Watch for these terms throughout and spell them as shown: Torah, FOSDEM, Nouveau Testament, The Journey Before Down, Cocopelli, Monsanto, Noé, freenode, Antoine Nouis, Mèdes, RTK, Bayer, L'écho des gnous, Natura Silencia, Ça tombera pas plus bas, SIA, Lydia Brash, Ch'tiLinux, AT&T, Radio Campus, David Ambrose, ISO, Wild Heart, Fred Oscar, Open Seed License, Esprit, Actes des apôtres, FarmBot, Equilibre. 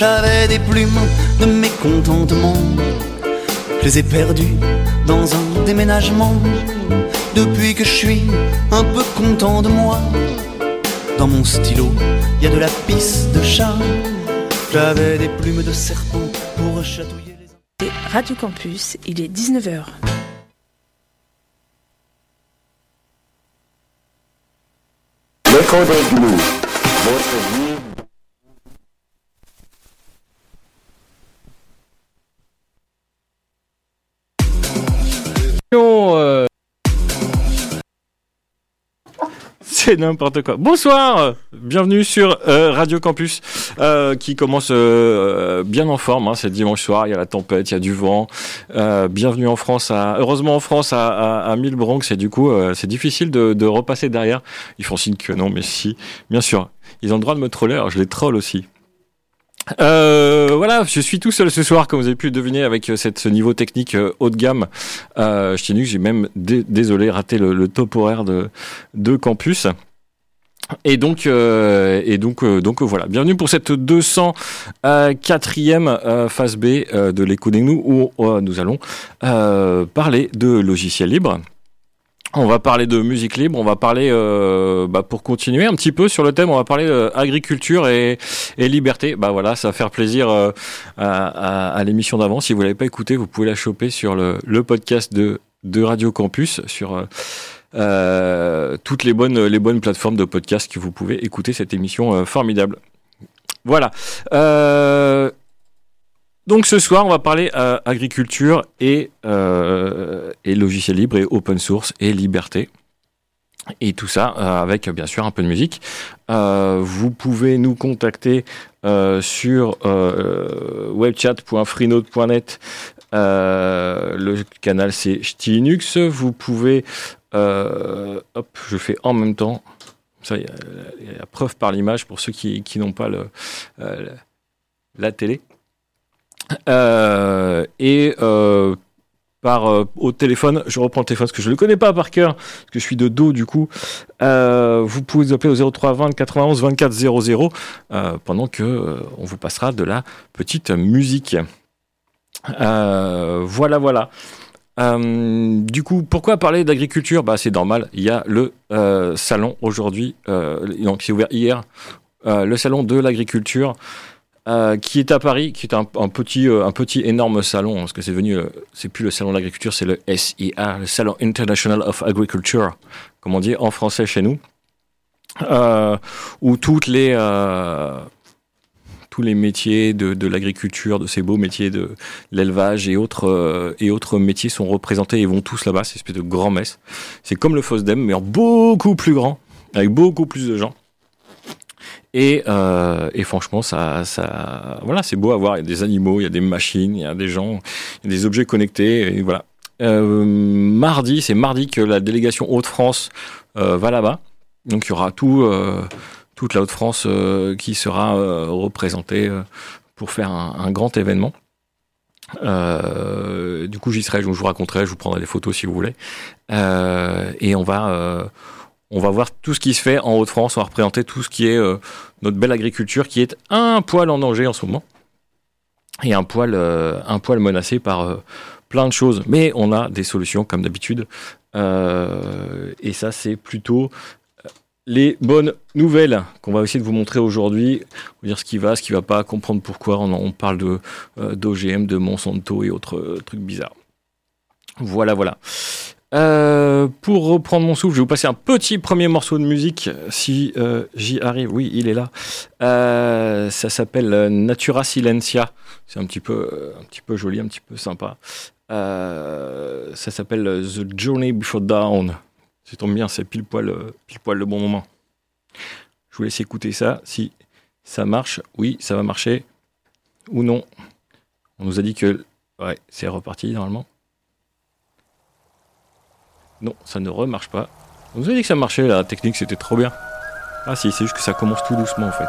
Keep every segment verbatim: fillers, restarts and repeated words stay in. J'avais des plumes de mécontentement, je les ai perdues dans un déménagement. Depuis que je suis un peu content de moi, dans mon stylo, y a de la pisse de chat. J'avais des plumes de serpent pour chatouiller les... Radio Campus, il est dix-neuf heures. L'écho des gnous, votre vie. C'est n'importe quoi. Bonsoir, bienvenue sur euh, Radio Campus euh, qui commence euh, bien en forme. Hein, c'est dimanche soir, il y a la tempête, il y a du vent. Euh, bienvenue en France, à, heureusement en France à, à, à mille Bronx et du coup euh, c'est difficile de, de repasser derrière. Ils font signe que non, mais si, bien sûr. Ils ont le droit de me troller, alors je les troll aussi. Euh, voilà, je suis tout seul ce soir, comme vous avez pu le deviner, avec cette, ce niveau technique euh, haut de gamme. Euh, je t'ai dit que j'ai même, d- désolé, raté le, le top horaire de, de campus. Et donc, euh, et donc, euh, donc euh, voilà. Bienvenue pour cette deux cent quatrième euh, phase B euh, de l'écho des gnous, où euh, nous allons euh, parler de logiciels libres. On va parler de musique libre, on va parler, euh, bah pour continuer un petit peu sur le thème, on va parler euh, agriculture et, et liberté. Bah voilà, ça va faire plaisir euh, à, à, à l'émission d'avant. Si vous l'avez pas écouté, vous pouvez la choper sur le, le podcast de, de Radio Campus, sur euh, toutes les bonnes, les bonnes plateformes de podcast que vous pouvez écouter cette émission euh, formidable. Voilà. Euh... Donc ce soir, on va parler euh, agriculture et, euh, et logiciel libre et open source et liberté. Et tout ça euh, avec bien sûr un peu de musique. Euh, vous pouvez nous contacter euh, sur euh, webchat point freenode point net. Euh, le canal c'est Ch'tiLinux. Vous pouvez... Euh, hop, je fais en même temps. Ça, il y a, y a la preuve par l'image pour ceux qui, qui n'ont pas le, euh, la télé. Euh, et euh, par euh, au téléphone, je reprends le téléphone parce que je ne le connais pas par cœur, parce que je suis de dos du coup. Euh, vous pouvez nous appeler au zéro trois vingt quatre-vingt-onze vingt-quatre zéro zéro euh, pendant que euh, on vous passera de la petite musique. Euh, voilà, voilà. Euh, du coup, pourquoi parler d'agriculture ? Bah, c'est normal. Il y a le euh, salon aujourd'hui, euh, donc c'est ouvert hier, euh, le salon de l'agriculture. Euh, qui est à Paris, qui est un, un petit, euh, un petit énorme salon, parce que c'est devenu, euh, c'est plus le salon de l'agriculture, c'est le S I A, le Salon International of Agriculture, comme on dit en français chez nous, euh, où toutes les, euh, tous les métiers de, de l'agriculture, de ces beaux métiers de l'élevage et autres, euh, et autres métiers sont représentés et vont tous là-bas. C'est une espèce de grand messe. C'est comme le FOSDEM, mais en beaucoup plus grand, avec beaucoup plus de gens. Et, euh, et franchement, ça, ça, voilà, c'est beau à voir. Il y a des animaux, il y a des machines, il y a des gens, il y a des objets connectés. Et voilà. Euh, mardi, c'est mardi que la délégation Hauts-de-France euh, va là-bas. Donc il y aura tout, euh, toute la Hauts-de-France euh, qui sera euh, représentée euh, pour faire un, un grand événement. Euh, du coup, j'y serai, je vous raconterai, je vous prendrai des photos si vous voulez. Euh, et on va. Euh, On va voir tout ce qui se fait en Hauts-de-France, on va représenter tout ce qui est euh, notre belle agriculture qui est un poil en danger en ce moment et un poil, euh, un poil menacé par euh, plein de choses. Mais on a des solutions comme d'habitude euh, et ça c'est plutôt les bonnes nouvelles qu'on va essayer de vous montrer aujourd'hui. Vous dire ce qui va, ce qui ne va pas, comprendre pourquoi on, on parle de, euh, d'O G M, de Monsanto et autres euh, trucs bizarres. Voilà, voilà. Euh, pour reprendre mon souffle, je vais vous passer un petit premier morceau de musique, si euh, j'y arrive. Oui, il est là. Euh, ça s'appelle Natura Silencia. C'est un petit peu, un petit peu joli, un petit peu sympa. Euh, ça s'appelle The Journey Before Down. Ça tombe bien, c'est pile poil, pile poil le bon moment. Je vous laisse écouter ça. Si ça marche, oui, ça va marcher. Ou non. On nous a dit que... Ouais, c'est reparti normalement. Non, ça ne remarche pas. On nous a dit que ça marchait, la technique, c'était trop bien. Ah si, c'est juste que ça commence tout doucement en fait.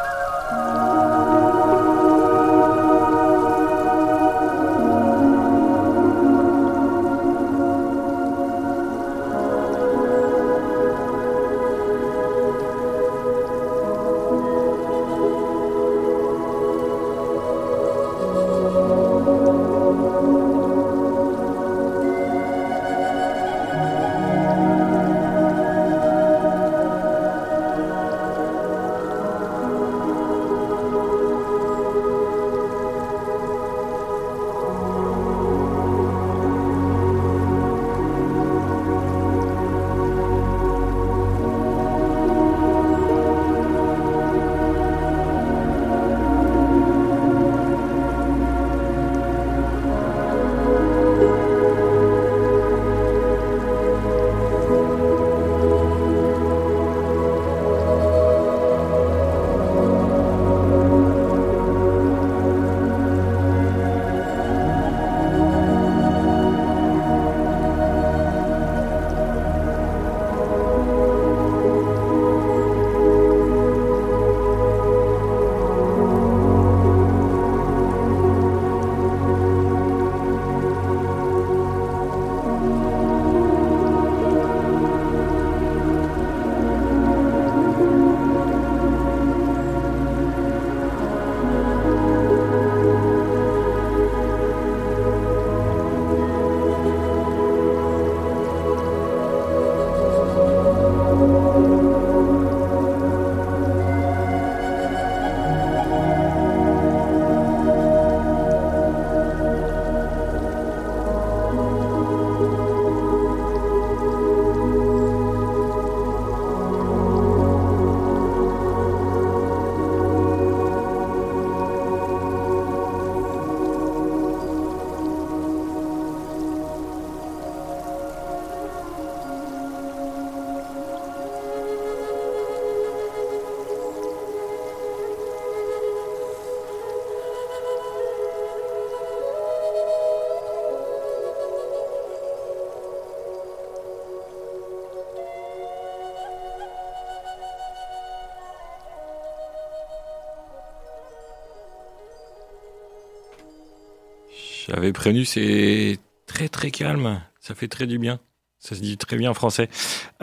J'avais prévenu, c'est très très calme. Ça fait très du bien. Ça se dit très bien en français.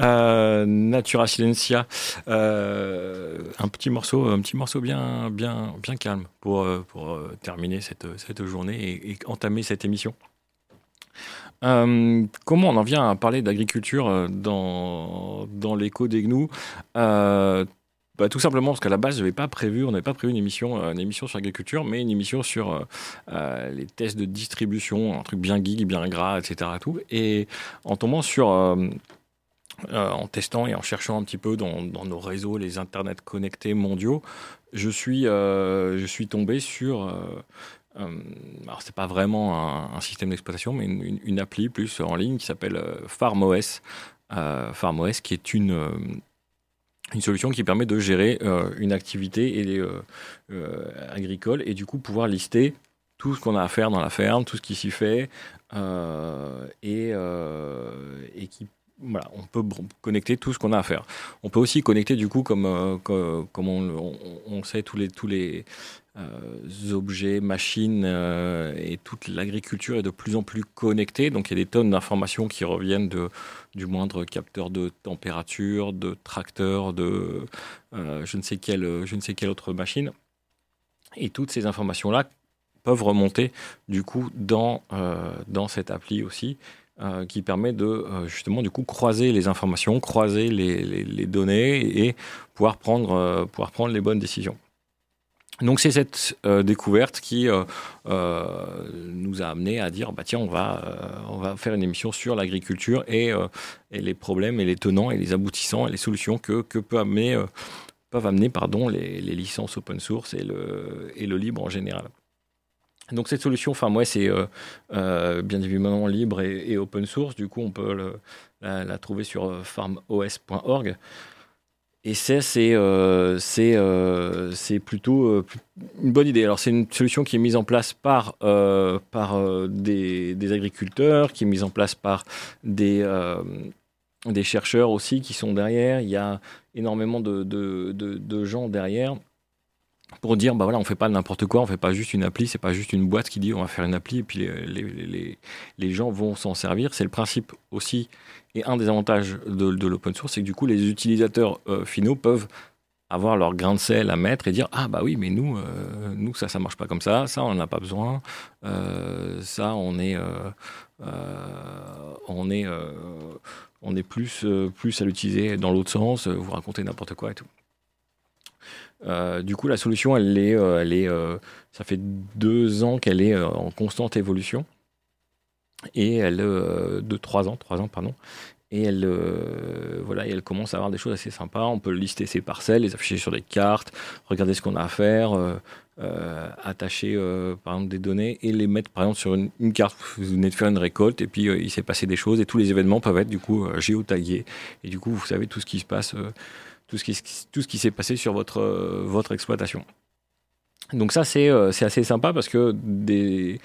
Euh, Natura Silencia, euh, un petit morceau, un petit morceau bien, bien, bien calme pour pour terminer cette cette journée et, et entamer cette émission. Euh, comment on en vient à parler d'agriculture dans dans l'écho des gnous? euh, Bah, tout simplement parce qu'à la base, je n'avais pas prévu, on n'avait pas prévu une émission, une émission sur l'agriculture, mais une émission sur euh, les tests de distribution, un truc bien geek, bien gras, et cetera. Tout. Et en tombant sur, euh, euh, en testant et en cherchant un petit peu dans, dans nos réseaux, les internets connectés mondiaux, je suis, euh, je suis tombé sur... Euh, alors c'est pas vraiment un, un système d'exploitation, mais une, une, une appli plus en ligne qui s'appelle euh, FarmOS, euh, FarmOS qui est une euh, une solution qui permet de gérer euh, une activité et les, euh, euh, agricole et du coup pouvoir lister tout ce qu'on a à faire dans la ferme, tout ce qui s'y fait euh, et, euh, et qui voilà, on peut connecter tout ce qu'on a à faire. On peut aussi connecter du coup comme, euh, comme, comme on, on, on sait tous les, tous les euh, objets, machines euh, et toute l'agriculture est de plus en plus connectée. Donc il y a des tonnes d'informations qui reviennent de, du moindre capteur de température, de tracteur, de euh, je ne sais quelle, je ne sais quelle autre machine. Et toutes ces informations-là peuvent remonter du coup dans, euh, dans cette appli aussi. Euh, qui permet de euh, justement du coup croiser les informations, croiser les, les, les données et, et pouvoir prendre, euh, pouvoir prendre les bonnes décisions. Donc c'est cette euh, découverte qui euh, euh, nous a amené à dire bah tiens on va euh, on va faire une émission sur l'agriculture et, euh, et les problèmes et les tenants et les aboutissants et les solutions que que peut amener euh, peuvent amener pardon les, les licences open source et le et le libre en général. Donc cette solution, enfin moi, c'est euh, euh, bien évidemment libre et, et open source. Du coup, on peut le, la, la trouver sur farm O S point org. Et c'est c'est euh, c'est, euh, c'est plutôt euh, une bonne idée. Alors c'est une solution qui est mise en place par euh, par euh, des, des agriculteurs, qui est mise en place par des euh, des chercheurs aussi qui sont derrière. Il y a énormément de de, de, de gens derrière. Pour dire, bah voilà, on fait pas n'importe quoi, on fait pas juste une appli, c'est pas juste une boîte qui dit on va faire une appli et puis les, les, les, les gens vont s'en servir. C'est le principe aussi, et un des avantages de, de l'open source, c'est que du coup, les utilisateurs euh, finaux peuvent avoir leur grain de sel à mettre et dire ah bah oui, mais nous, euh, nous ça, ça marche pas comme ça, ça, on n'en a pas besoin, euh, ça, on est. Euh, euh, on est, euh, on est plus, euh, plus à l'utiliser dans l'autre sens, euh, vous racontez n'importe quoi et tout. Euh, du coup, la solution, elle est, euh, elle est, euh, ça fait deux ans qu'elle est euh, en constante évolution, et elle, euh, de trois ans, trois ans, pardon, et elle, euh, voilà, et elle commence à avoir des choses assez sympas. On peut lister ses parcelles, les afficher sur des cartes, regarder ce qu'on a à faire, euh, euh, attacher, euh, par exemple, des données et les mettre, par exemple, sur une, une carte. Vous venez de faire une récolte, et puis euh, il s'est passé des choses, et tous les événements peuvent être du coup euh, géotagués, et du coup, vous savez tout ce qui se passe. Euh, Tout ce, qui, tout ce qui s'est passé sur votre, euh, votre exploitation. Donc ça, c'est, euh, c'est assez sympa parce que des,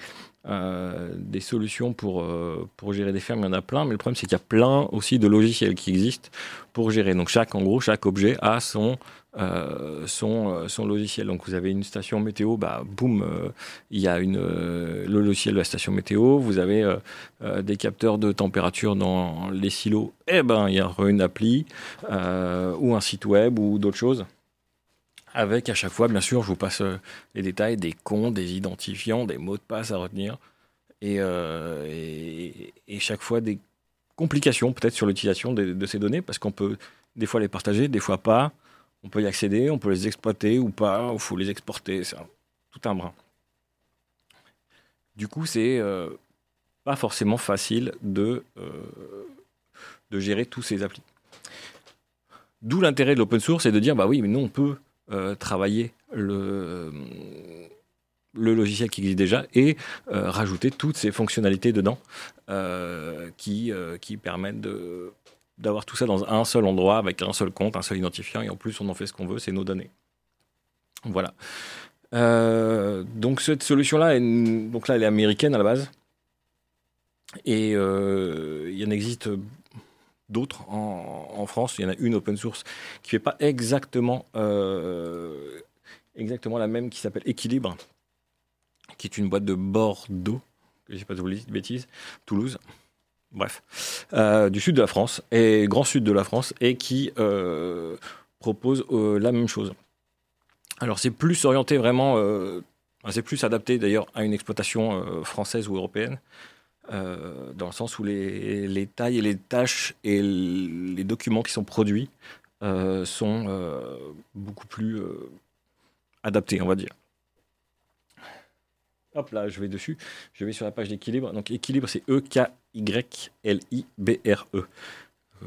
euh, des solutions pour, euh, pour gérer des fermes, il y en a plein, mais le problème, c'est qu'il y a plein aussi de logiciels qui existent pour gérer. Donc chaque, en gros, chaque objet a son, euh, son, euh, son logiciel. Donc vous avez une station météo, bah, boum, euh, il y a une, euh, le logiciel de la station météo, vous avez euh, euh, des capteurs de température dans les silos, eh ben, il y a une appli euh, ou un site web ou d'autres choses. Avec à chaque fois, bien sûr, je vous passe les détails, des comptes, des identifiants, des mots de passe à retenir. Et, euh, et, et chaque fois, des complications peut-être sur l'utilisation de, de ces données, parce qu'on peut des fois les partager, des fois pas. On peut y accéder, on peut les exploiter ou pas, il faut les exporter, c'est un, tout un brin. Du coup, c'est euh, pas forcément facile de, euh, de gérer tous ces applis. D'où l'intérêt de l'open source, c'est de dire, bah oui, mais nous, on peut... Euh, travailler le, le logiciel qui existe déjà et euh, rajouter toutes ces fonctionnalités dedans euh, qui, euh, qui permettent de, d'avoir tout ça dans un seul endroit avec un seul compte, un seul identifiant et en plus on en fait ce qu'on veut, c'est nos données. Voilà. Euh, donc cette solution-là, est, donc là, elle est américaine à la base et euh, il y en existe... D'autres en, en France, il y en a une open source qui ne fait pas exactement, euh, exactement la même, qui s'appelle Equilibre, qui est une boîte de Bordeaux, que j'ai pas oublié de bêtises, Toulouse, bref, euh, du sud de la France, et grand sud de la France, et qui euh, propose euh, la même chose. Alors c'est plus orienté vraiment, euh, c'est plus adapté d'ailleurs à une exploitation euh, française ou européenne, euh, dans le sens où les, les tailles et les tâches et les documents qui sont produits euh, sont euh, beaucoup plus euh, adaptés, on va dire. Hop là, je vais dessus, je vais sur la page d'Équilibre. Donc Équilibre, c'est E K Y L I B R E,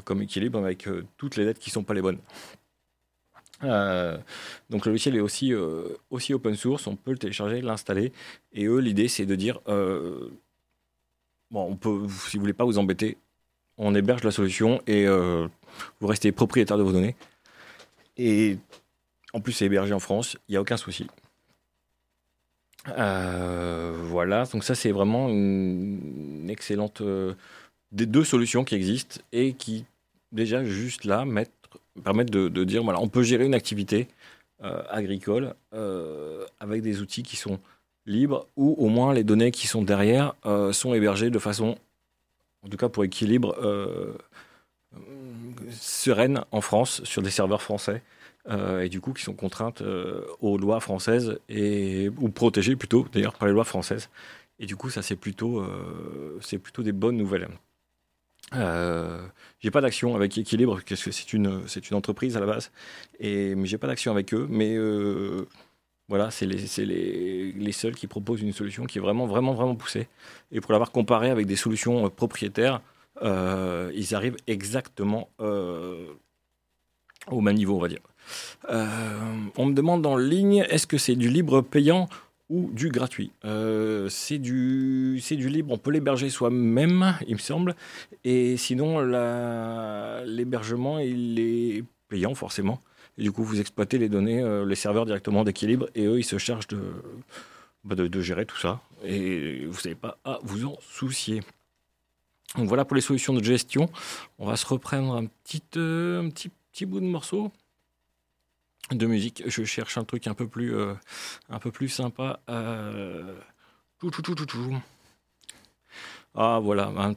comme Équilibre, avec euh, toutes les lettres qui ne sont pas les bonnes. Euh, donc le logiciel est aussi, euh, aussi open source, on peut le télécharger, l'installer, et eux l'idée c'est de dire euh, bon, on peut, si vous voulez pas vous embêter, on héberge la solution et euh, vous restez propriétaire de vos données, et en plus c'est hébergé en France, il n'y a aucun souci. Euh, voilà, donc ça c'est vraiment une excellente euh, des deux solutions qui existent et qui déjà juste là mettent permettre de, de dire, voilà, on peut gérer une activité euh, agricole euh, avec des outils qui sont libres, ou au moins les données qui sont derrière euh, sont hébergées de façon, en tout cas pour Équilibre, euh, sereine en France, sur des serveurs français, euh, et du coup qui sont contraintes euh, aux lois françaises, et, ou protégées plutôt, d'ailleurs, par les lois françaises. Et du coup, ça, c'est plutôt, euh, c'est plutôt des bonnes nouvelles. Euh, j'ai pas d'action avec Equilibre parce que c'est une c'est une entreprise à la base, et mais j'ai pas d'action avec eux, mais euh, voilà, c'est les c'est les les seuls qui proposent une solution qui est vraiment vraiment vraiment poussée, et pour l'avoir comparée avec des solutions propriétaires, euh, ils arrivent exactement euh, au même niveau, on va dire. Euh, on me demande en ligne, est-ce que c'est du libre payant ou du gratuit? euh, c'est, du, c'est du libre, on peut l'héberger soi-même, il me semble, et sinon, la, l'hébergement, il est payant, forcément. Et du coup, vous exploitez les données, euh, les serveurs directement d'Équilibre, et eux, ils se chargent de, bah, de, de gérer tout ça, et vous n'avez pas à vous en soucier. Donc voilà pour les solutions de gestion. On va se reprendre un petit, euh, un petit, petit bout de morceau de musique. Je cherche un truc un peu plus, euh, un peu plus sympa. Euh... Ah voilà, un,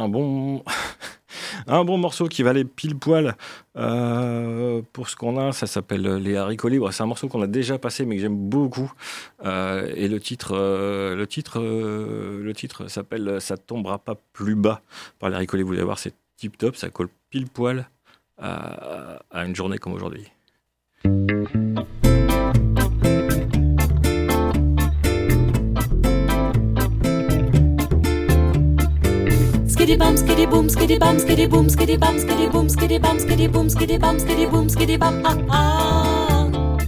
un bon, un bon morceau qui va aller pile poil euh, pour ce qu'on a. Ça s'appelle Les haricots libres. C'est un morceau qu'on a déjà passé, mais que j'aime beaucoup. Euh, et le titre, euh, le titre, euh, le titre s'appelle Ça tombera pas plus bas par Les haricots libres. Vous allez voir, c'est tip top. Ça colle pile poil à, à une journée comme aujourd'hui. Skiddy bum, skiddy boom, skiddy bum, skiddy boom, skiddy bum, skiddy boom, skiddy bum, skiddy boom, skiddy bum, skiddy boom, skiddy bum, ah ah.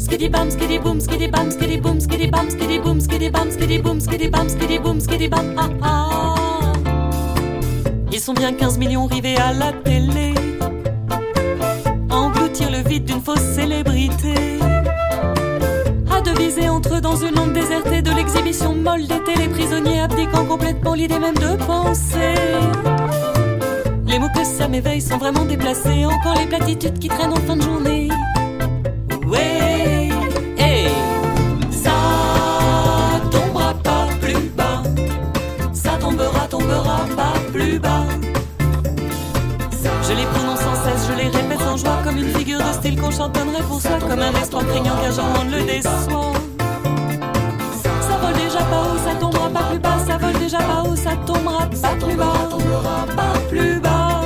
Skiddy bum, skiddy boom, skiddy bum, skiddy boom, skiddy bum, skiddy boom, skiddy bum, skiddy boom, skiddy bum, skiddy boom, skiddy bum, ah ah. Ils sont bien quinze millions rivés à la télé. Engloutir le vide d'une fausse célébrité, à deviser entre eux dans une onde désertée de l'exhibition molle d'été, les prisonniers abdiquant complètement l'idée même de penser. Les mots que ça m'éveille sont vraiment déplacés, encore les platitudes qui traînent en fin de journée. Ouais, hey. Ça tombera pas plus bas, ça tombera, tombera pas plus bas. Je les prononce sans cesse, je les répète sans joie, comme une figure de style qu'on chantonnerait pour soi, comme un espoir craignant qu'un jour on ne le déçoit. Ça vole déjà pas haut, ça tombera pas plus bas, ça vole déjà pas haut, ça tombera pas plus bas,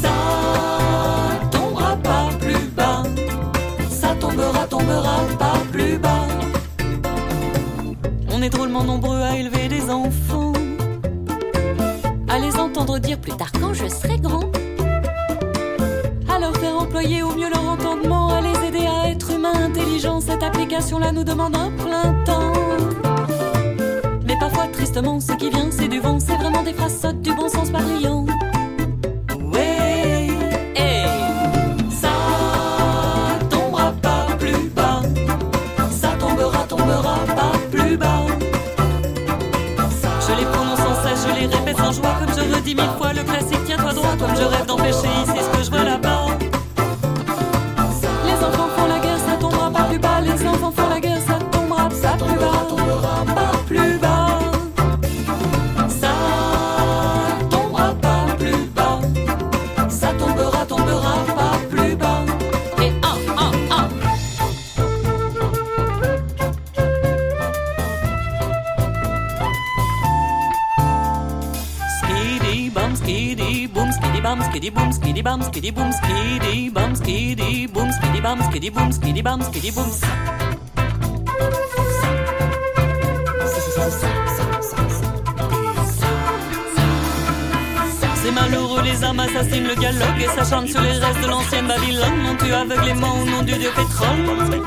ça tombera pas plus bas. Ça tombera pas plus bas, ça tombera, tombera pas plus bas. On est drôlement nombreux à élever des enfants, à les entendre dire plus tard quand je serai grand, à leur faire employer au mieux leur entendement, à les aider à être humains intelligents. Cette application-là nous demande un plein temps, mais parfois tristement ce qui vient c'est du vent, c'est vraiment des phrases sottes du bon sens pas brillant. Ouais, hey. Ça tombera pas plus bas, ça tombera, tombera pas plus bas. Je les prononce sans cesse, je les répète sans joie, comme je redis mille fois le classique tiens-toi droit, comme je rêve d'empêcher ici ce que je vois là-bas. Les enfants font la guerre, ça tombera pas plus bas, les enfants font la guerre, ça tombera, ça tombera, tombera pas plus bas. skiddy boom, skiddy bum, skiddy boom, skiddy bum, skiddy boom, skiddy bum, skiddy boom, skiddy bum, skiddy boom, skiddy bum, skiddy boom. C'est malheureux, les armes assassinent le dialogue et ça chante sur les restes de l'ancienne Babylone. On tue aveuglément au nom du dieu pétrole.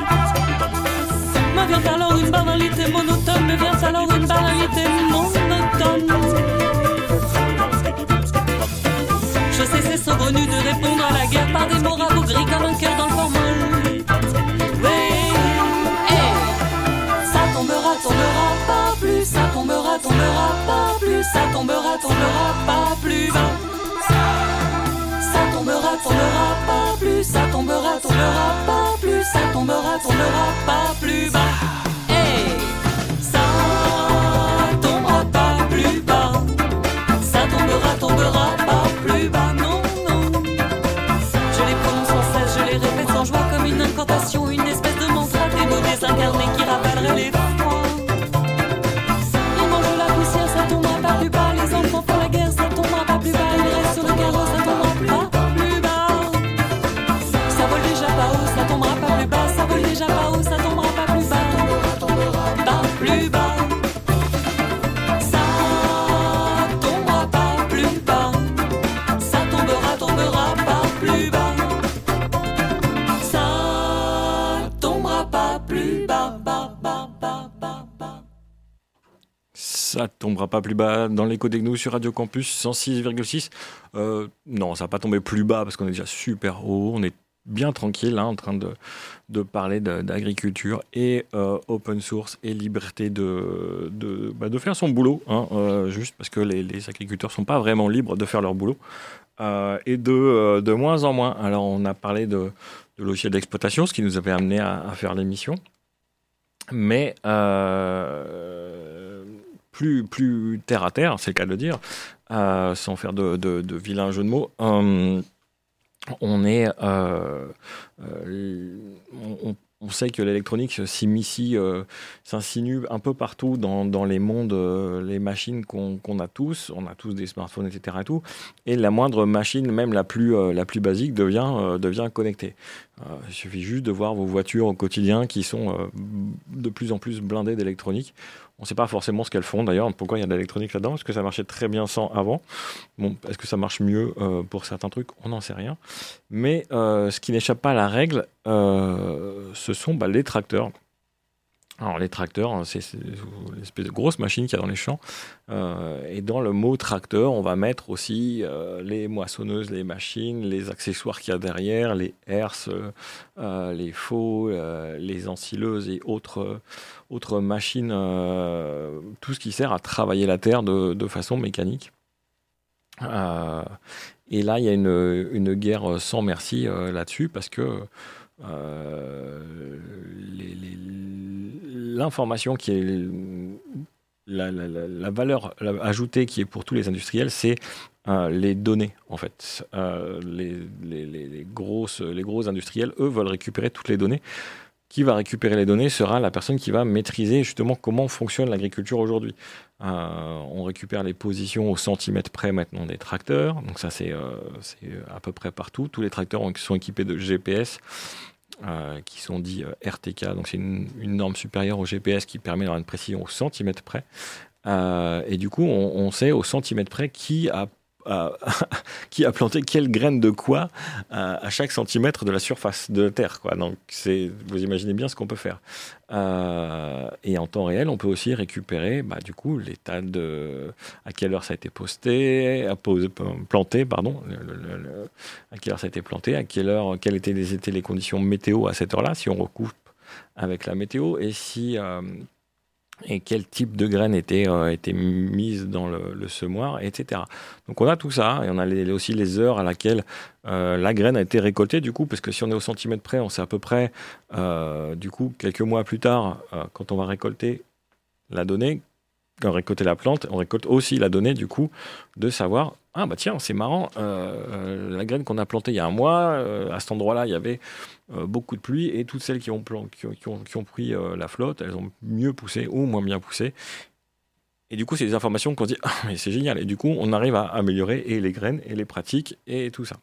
Ma vient alors une banalité monotone, me vient alors une banalité monotone. Je sais, c'est saugrenu de répondre à la guerre par des mots rabougris comme un cœur dans le formol. Ouais, hey. Ça tombera, tombera pas plus, ça tombera, tombera pas plus, ça tombera, tombera pas plus bas. Ça tombera, tombera pas plus, ça tombera, tombera pas plus, ça tombera, tombera pas plus bas. Hey. Ça tombera pas plus bas, ça tombera, tombera pas plus bas. Une espèce de monstre à des mots désincarnés qui rappellerait les froids. On mange la poussière, ça tombera pas plus bas. Les enfants font la guerre, ça tombera pas plus bas. Ils restent sur le carreau, ça tombera pas plus bas. Ça vole déjà pas haut, ça tombera pas plus bas. Ça vole déjà pas haut, ça tombera pas plus bas. Ça tombera, tombera pas plus bas. Ça tombera pas plus bas. Ça tombera, tombera pas plus bas. Ça tombera pas plus bas dans l'écho des gnous sur Radio Campus cent six virgule six. Euh, non, ça va pas tomber plus bas parce qu'on est déjà super haut. On est bien tranquille hein, en train de, de parler de, d'agriculture et euh, open source et liberté de, de, bah, de faire son boulot. Hein, euh, juste parce que les, les agriculteurs sont pas vraiment libres de faire leur boulot. Euh, et de, euh, de moins en moins. Alors, on a parlé de, de logiciels d'exploitation, ce qui nous avait amené à, à faire l'émission. Mais... Euh, Plus, plus terre à terre, c'est le cas de le dire, euh, sans faire de, de, de vilain jeu de mots. Euh, on est, euh, euh, on, on sait que l'électronique s'immisce, euh, s'insinue un peu partout dans, dans les mondes, euh, les machines qu'on, qu'on a tous. On a tous des smartphones, et cetera. Et, tout, et la moindre machine, même la plus, euh, la plus basique, devient, euh, devient connectée. Euh, il suffit juste de voir vos voitures au quotidien qui sont euh, de plus en plus blindées d'électronique. On ne sait pas forcément ce qu'elles font d'ailleurs, pourquoi il y a de l'électronique là-dedans, est-ce que ça marchait très bien sans avant, bon, est-ce que ça marche mieux euh, pour certains trucs, on n'en sait rien. Mais euh, ce qui n'échappe pas à la règle, euh, ce sont bah, les tracteurs. Alors les tracteurs, c'est, c'est l'espèce de grosse machine qu'il y a dans les champs. Euh, et dans le mot tracteur, on va mettre aussi euh, les moissonneuses, les machines, les accessoires qu'il y a derrière, les herses, euh, les faux, euh, les ensileuses et autres, autres machines. Euh, tout ce qui sert à travailler la terre de, de façon mécanique. Euh, et là, il y a une, une guerre sans merci euh, là-dessus parce que euh, les, les l'information qui est la, la, la, la valeur ajoutée qui est pour tous les industriels, c'est euh, les données en fait. Euh, les, les, les, grosses, les gros industriels, eux, veulent récupérer toutes les données. Qui va récupérer les données sera la personne qui va maîtriser justement comment fonctionne l'agriculture aujourd'hui. Euh, on récupère les positions au centimètre près maintenant des tracteurs. Donc ça, c'est, euh, c'est à peu près partout. Tous les tracteurs sont équipés de G P S. Euh, qui sont dits euh, R T K, donc c'est une, une norme supérieure au G P S qui permet d'avoir une précision au centimètre près. Euh, et du coup, on, on sait au centimètre près qui a, a, qui a planté quelle graine de quoi euh, à chaque centimètre de la surface de la terre, quoi. Donc c'est, vous imaginez bien ce qu'on peut faire. Euh, et en temps réel, on peut aussi récupérer bah, du coup, l'état de... à quelle heure ça a été posté, à pose, planté, pardon, le, le, le, à quelle heure ça a été planté, à quelle heure, quelles étaient les, étaient les conditions météo à cette heure-là, si on recoupe avec la météo, et, si, euh, et quel type de graines était, euh, était mise dans le, le semoir, et cetera. Donc on a tout ça, et on a les, aussi les heures à laquelle Euh, la graine a été récoltée du coup, parce que si on est au centimètre près, on sait à peu près euh, du coup quelques mois plus tard euh, quand on va récolter la donnée, quand on récolte la plante, on récolte aussi la donnée du coup de savoir ah bah tiens c'est marrant euh, euh, la graine qu'on a plantée il y a un mois euh, à cet endroit-là il y avait euh, beaucoup de pluie et toutes celles qui ont, plan- qui ont, qui ont, qui ont pris euh, la flotte, elles ont mieux poussé ou moins bien poussé. Et du coup, c'est des informations qu'on se dit « Ah, mais c'est génial !» Et du coup, on arrive à améliorer et les graines et les pratiques et tout ça.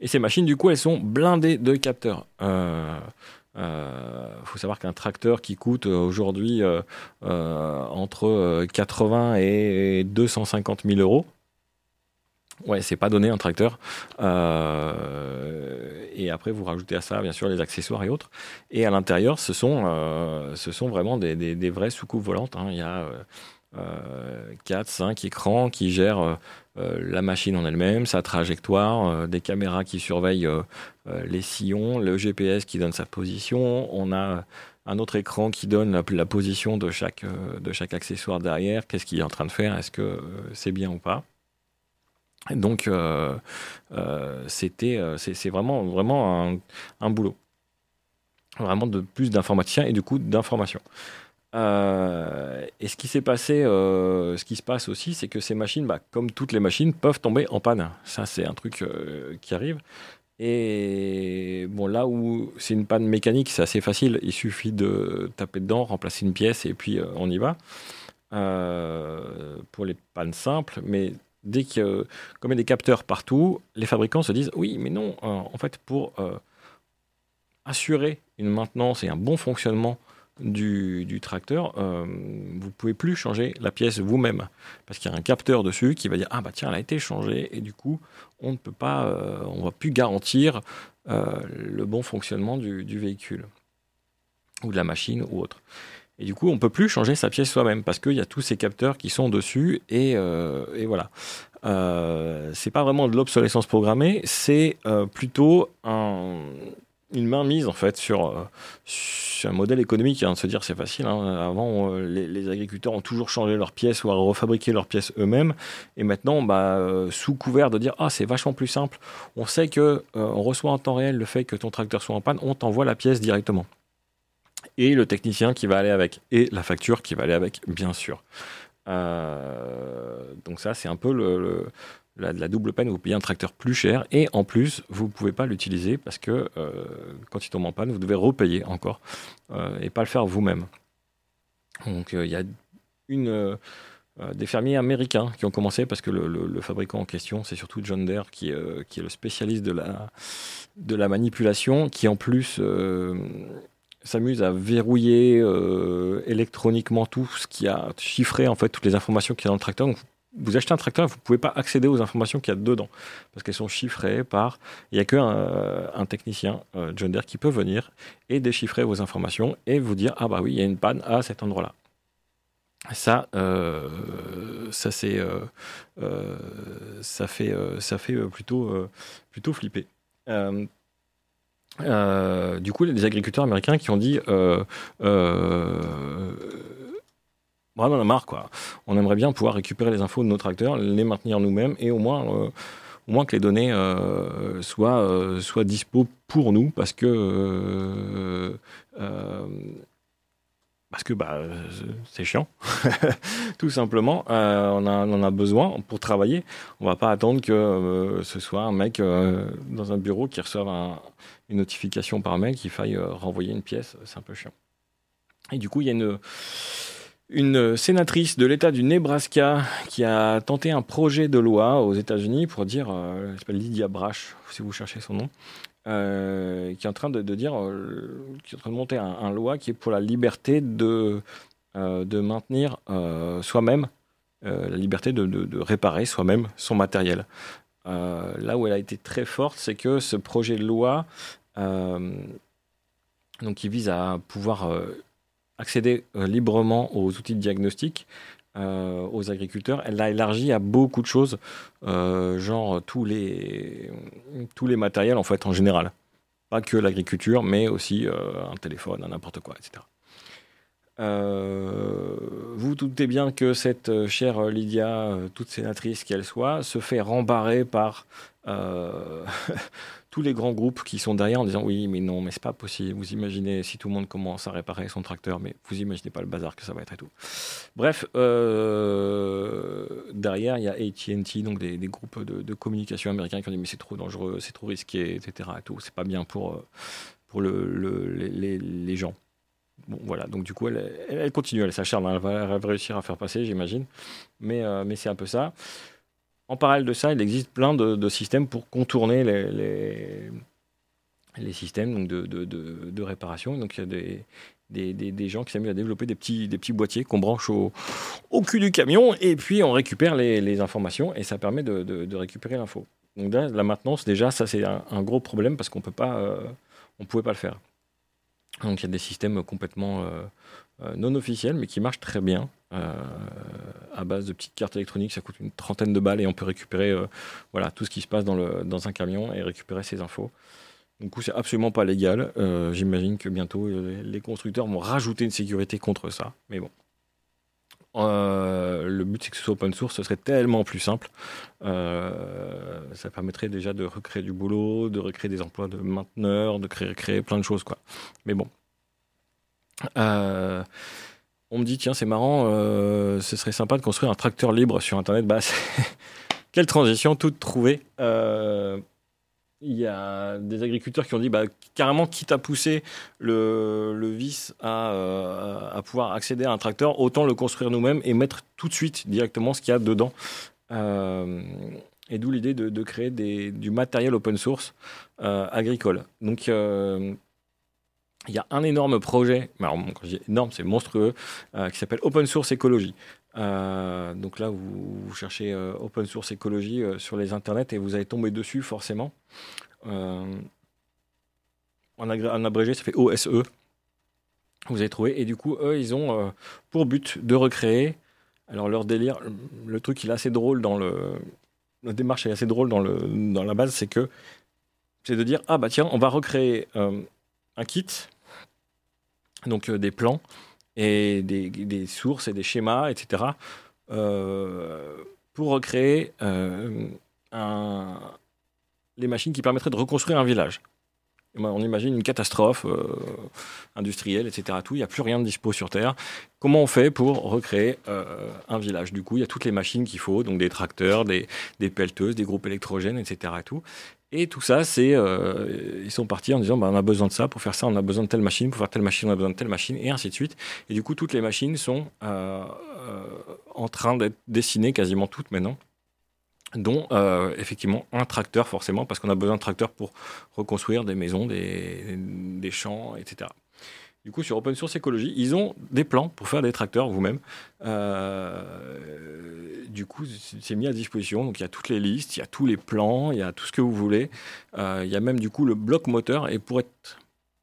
Et ces machines, du coup, elles sont blindées de capteurs. Euh, euh, faut savoir qu'un tracteur qui coûte aujourd'hui euh, euh, entre quatre-vingts et deux cent cinquante mille euros, ouais, c'est pas donné un tracteur. Euh, et après, vous rajoutez à ça, bien sûr, les accessoires et autres. Et à l'intérieur, ce sont, euh, ce sont vraiment des, des, des vraies soucoupes volantes, hein. Il y a euh, quatre, cinq écrans qui gèrent euh, la machine en elle-même, sa trajectoire, euh, des caméras qui surveillent euh, les sillons, le G P S qui donne sa position. On a un autre écran qui donne la, la position de chaque, euh, de chaque accessoire derrière. Qu'est-ce qu'il est en train de faire? Est-ce que euh, c'est bien ou pas? Donc, euh, euh, c'était, euh, c'est, c'est vraiment, vraiment un, un boulot. Vraiment de plus d'informaticiens et du coup d'informations. Euh, et ce qui s'est passé, euh, ce qui se passe aussi, c'est que ces machines, bah, comme toutes les machines, peuvent tomber en panne. Ça, c'est un truc euh, qui arrive. Et bon, là où c'est une panne mécanique, c'est assez facile. Il suffit de taper dedans, remplacer une pièce et puis euh, on y va. Euh, pour les pannes simples, mais... Dès que, euh, comme il y a des capteurs partout, les fabricants se disent « Oui, mais non, euh, en fait, pour euh, assurer une maintenance et un bon fonctionnement du, du tracteur, euh, vous ne pouvez plus changer la pièce vous-même. » Parce qu'il y a un capteur dessus qui va dire « Ah, bah tiens, elle a été changée. » Et du coup, on ne peut pas, euh, on va plus garantir euh, le bon fonctionnement du, du véhicule ou de la machine ou autre. Et du coup, on ne peut plus changer sa pièce soi-même parce qu'il y a tous ces capteurs qui sont dessus et, euh, et voilà. Euh, ce n'est pas vraiment de l'obsolescence programmée, c'est euh, plutôt un, une mainmise en fait sur, sur un modèle économique. Hein, de se dire c'est facile. Hein. Avant, on, les, les agriculteurs ont toujours changé leurs pièces ou refabriqué leurs pièces eux-mêmes. Et maintenant, bah, euh, sous couvert de dire « Ah, c'est vachement plus simple. On sait qu'on euh, reçoit en temps réel le fait que ton tracteur soit en panne. On t'envoie la pièce directement. » Et le technicien qui va aller avec, et la facture qui va aller avec, bien sûr. Euh, donc ça, c'est un peu le, le, la, la double peine. Vous payez un tracteur plus cher, et en plus, vous ne pouvez pas l'utiliser, parce que euh, quand il tombe en panne, vous devez repayer encore, euh, et pas le faire vous-même. Donc il euh, y a une, euh, des fermiers américains qui ont commencé, parce que le, le, le fabricant en question, c'est surtout John Deere, qui, euh, qui est le spécialiste de la, de la manipulation, qui en plus... Euh, s'amuse à verrouiller euh, électroniquement tout ce qui a chiffré en fait toutes les informations qu'il y a dans le tracteur. Donc, vous achetez un tracteur, vous ne pouvez pas accéder aux informations qu'il y a dedans parce qu'elles sont chiffrées par. Il n'y a qu'un un technicien, euh, John Deere, qui peut venir et déchiffrer vos informations et vous dire ah bah oui, il y a une panne à cet endroit-là. Ça, euh, ça c'est, euh, euh, ça fait, euh, ça fait plutôt, euh, plutôt flipper. Euh, Euh, du coup, les agriculteurs américains qui ont dit euh, euh, bravo, on en a marre, quoi. On aimerait bien pouvoir récupérer les infos de nos tracteurs, les maintenir nous-mêmes et au moins, euh, au moins que les données euh, soient, euh, soient dispo pour nous parce que euh, euh, parce que bah, c'est chiant, tout simplement. Euh, on, a, on en a besoin pour travailler. On va pas attendre que euh, ce soit un mec euh, dans un bureau qui reçoive un, une notification par mail qu'il faille euh, renvoyer une pièce. C'est un peu chiant. Et du coup, il y a une, une sénatrice de l'État du Nebraska qui a tenté un projet de loi aux États-Unis pour dire, euh, elle s'appelle Lydia Brash, si vous cherchez son nom, Euh, qui est en train de, de dire, euh, qui est en train de monter un, un loi qui est pour la liberté de, euh, de maintenir euh, soi-même, euh, la liberté de, de, de réparer soi-même son matériel. Euh, là où elle a été très forte, c'est que ce projet de loi, euh, donc qui vise à pouvoir euh, accéder euh, librement aux outils de diagnostic, Euh, aux agriculteurs, elle l'a élargi à beaucoup de choses, euh, genre tous les, tous les matériels en fait en général. Pas que l'agriculture, mais aussi euh, un téléphone, un n'importe quoi, et cetera. Euh, vous doutez bien que cette chère Lydia, toute sénatrice qu'elle soit, se fait rembarrer par euh, tous les grands groupes qui sont derrière en disant « Oui, mais non, mais c'est pas possible. Vous imaginez si tout le monde commence à réparer son tracteur, mais vous imaginez pas le bazar que ça va être et tout. » Bref, euh, derrière, il y a A T and T, donc des, des groupes de, de communication américains qui ont dit « Mais c'est trop dangereux, c'est trop risqué, et cetera. » et tout. C'est pas bien pour, pour le, le, les, les gens. bon, voilà. Donc du coup, elle, elle, elle continue, elle s'acharne, elle va, elle va réussir à faire passer, j'imagine. Mais, euh, mais c'est un peu ça. En parallèle de ça, il existe plein de, de systèmes pour contourner les, les, les systèmes donc de, de, de, de réparation. Donc il y a des, des, des, des gens qui s'amusent à développer des petits, des petits boîtiers qu'on branche au, au cul du camion et puis on récupère les, les informations et ça permet de, de, de récupérer l'info. Donc là, la maintenance, déjà, ça c'est un, un gros problème parce qu'on peut pas, euh, on pouvait pas le faire. Donc il y a des systèmes complètement euh, euh, non officiels mais qui marchent très bien. Euh, à base de petites cartes électroniques, ça coûte une trentaine de balles et on peut récupérer euh, voilà, tout ce qui se passe dans, le, dans un camion et récupérer ses infos. Du coup, c'est absolument pas légal. Euh, j'imagine que bientôt les constructeurs vont rajouter une sécurité contre ça. Mais bon, euh, le but c'est que ce soit open source, ce serait tellement plus simple. Euh, ça permettrait déjà de recréer du boulot, de recréer des emplois de mainteneurs, de créer, créer plein de choses, quoi. Mais bon. Euh, On me dit, tiens, c'est marrant, euh, ce serait sympa de construire un tracteur libre sur Internet. Bah, quelle transition, toute trouvée. Il euh, y a des agriculteurs qui ont dit, bah, carrément, quitte à pousser le, le vice à, euh, à pouvoir accéder à un tracteur, autant le construire nous-mêmes et mettre tout de suite directement ce qu'il y a dedans. Euh, et d'où l'idée de, de créer des, du matériel open source euh, agricole. Donc... Euh, il y a un énorme projet, alors quand je dis énorme, c'est monstrueux, euh, qui s'appelle Open Source Ecology. Euh, donc là, vous, vous cherchez euh, Open Source Ecology euh, sur les internets et vous allez tomber dessus forcément. Euh, en, agré- en abrégé, ça fait O S E. Vous allez trouver. Et du coup, eux, ils ont euh, pour but de recréer. Alors leur délire, le truc, il est assez drôle dans le... La démarche est assez drôle dans, le, dans la base, c'est que c'est de dire, ah bah tiens, on va recréer euh, un kit... Donc euh, des plans et des, des sources et des schémas, et cetera. Euh, pour recréer euh, un, les machines qui permettraient de reconstruire un village. Et ben, on imagine une catastrophe euh, industrielle, et cetera. Tout, il n'y a plus rien de dispo sur Terre. Comment on fait pour recréer euh, un village ? Du coup, il y a toutes les machines qu'il faut, donc des tracteurs, des, des pelleteuses, des groupes électrogènes, et cetera. Tout. Et tout ça, c'est, euh, ils sont partis en disant bah, on a besoin de ça, pour faire ça, on a besoin de telle machine, pour faire telle machine, on a besoin de telle machine, et ainsi de suite. Et du coup, toutes les machines sont euh, euh, en train d'être dessinées, quasiment toutes maintenant, dont euh, effectivement un tracteur, forcément, parce qu'on a besoin de tracteurs pour reconstruire des maisons, des, des champs, et cetera. Du coup, sur Open Source Ecology, ils ont des plans pour faire des tracteurs vous-même. Euh, du coup, c'est mis à disposition. Donc, il y a toutes les listes, il y a tous les plans, il y a tout ce que vous voulez. Euh, il y a même, du coup, le bloc moteur. Et pour être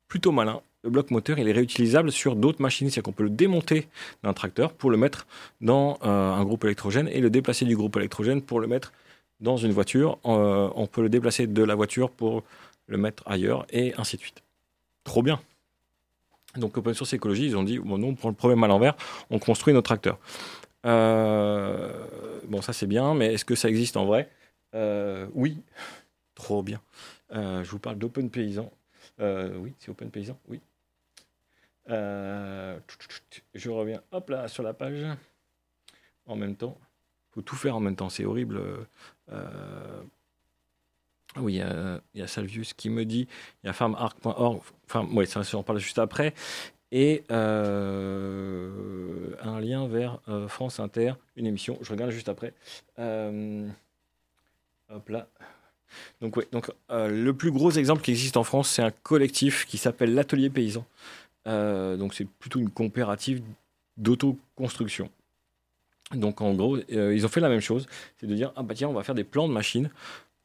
plutôt malin, le bloc moteur, il est réutilisable sur d'autres machines. C'est-à-dire qu'on peut le démonter d'un tracteur pour le mettre dans euh, un groupe électrogène et le déplacer du groupe électrogène pour le mettre dans une voiture. Euh, on peut le déplacer de la voiture pour le mettre ailleurs et ainsi de suite. Trop bien! Donc Open Source Ecology, ils ont dit, bon, nous, on prend le problème à l'envers, on construit notre tracteur. Euh, bon, ça, c'est bien, mais est-ce que ça existe en vrai ? euh, Oui, trop bien. Euh, je vous parle d'Open Paysan. Euh, oui, c'est Open Paysan, oui. Euh, je reviens, hop là, sur la page. En même temps, il faut tout faire en même temps, c'est horrible. Euh, Oui, il euh, y a Salvius qui me dit, il y a farmhack point org, enfin, ouais, ça, on parle juste après, et euh, un lien vers euh, France Inter, une émission, je regarde juste après. Euh, hop là. Donc, ouais, donc euh, le plus gros exemple qui existe en France, c'est un collectif qui s'appelle l'Atelier Paysan. Euh, donc, c'est plutôt une coopérative d'autoconstruction. Donc, en gros, euh, ils ont fait la même chose, c'est de dire, ah bah tiens, on va faire des plans de machines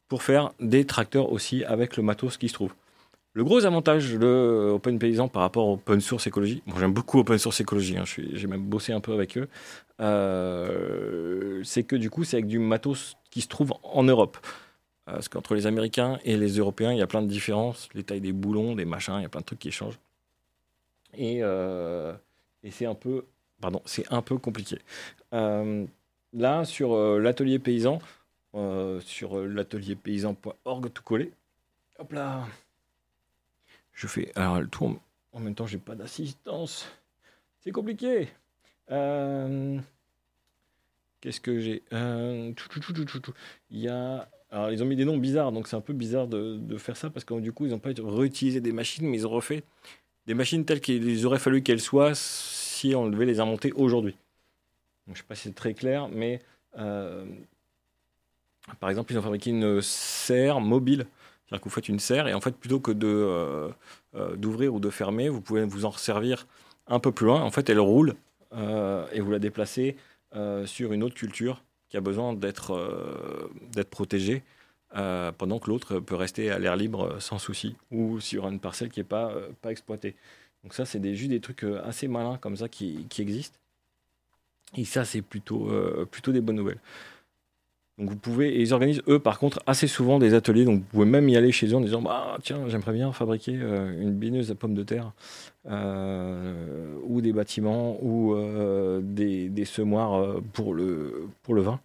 pour faire des tracteurs aussi avec le matos qui se trouve. Le gros avantage de Open Paysan par rapport à Open Source Ecology, bon, j'aime beaucoup Open Source Ecology, hein, j'ai même bossé un peu avec eux, euh, c'est que du coup, c'est avec du matos qui se trouve en Europe. Euh, parce qu'entre les Américains et les Européens, il y a plein de différences, les tailles des boulons, des machins, il y a plein de trucs qui changent. Et, euh, et c'est un peu, pardon, c'est un peu compliqué. Euh, là, sur euh, l'atelier paysan, Euh, sur l'atelier paysan point org tout collé. Hop là. Je fais alors le tour en même temps, j'ai pas d'assistance. C'est compliqué. Euh... Qu'est-ce que j'ai euh... Il y a alors ils ont mis des noms bizarres, donc c'est un peu bizarre de, de faire ça parce que du coup ils n'ont pas réutilisé des machines, mais ils ont refait des machines telles qu'il aurait fallu qu'elles soient si on devait les inventer aujourd'hui. Donc, je ne sais pas si c'est très clair, mais euh, par exemple, ils ont fabriqué une serre mobile. C'est-à-dire que vous faites une serre et en fait, plutôt que de, euh, euh, d'ouvrir ou de fermer, vous pouvez vous en resservir un peu plus loin. En fait, elle roule euh, et vous la déplacez euh, sur une autre culture qui a besoin d'être, euh, d'être protégée euh, pendant que l'autre peut rester à l'air libre sans souci ou sur une parcelle qui n'est pas, euh, pas exploitée. Donc ça, c'est des, juste des trucs assez malins comme ça qui, qui existent. Et ça, c'est plutôt, euh, plutôt des bonnes nouvelles. Donc vous pouvez, et ils organisent, eux, par contre, assez souvent des ateliers. Donc vous pouvez même y aller chez eux en disant bah, « Tiens, j'aimerais bien fabriquer euh, une bineuse à pommes de terre euh, ou des bâtiments ou euh, des, des semoirs euh, pour, le, pour le vin. »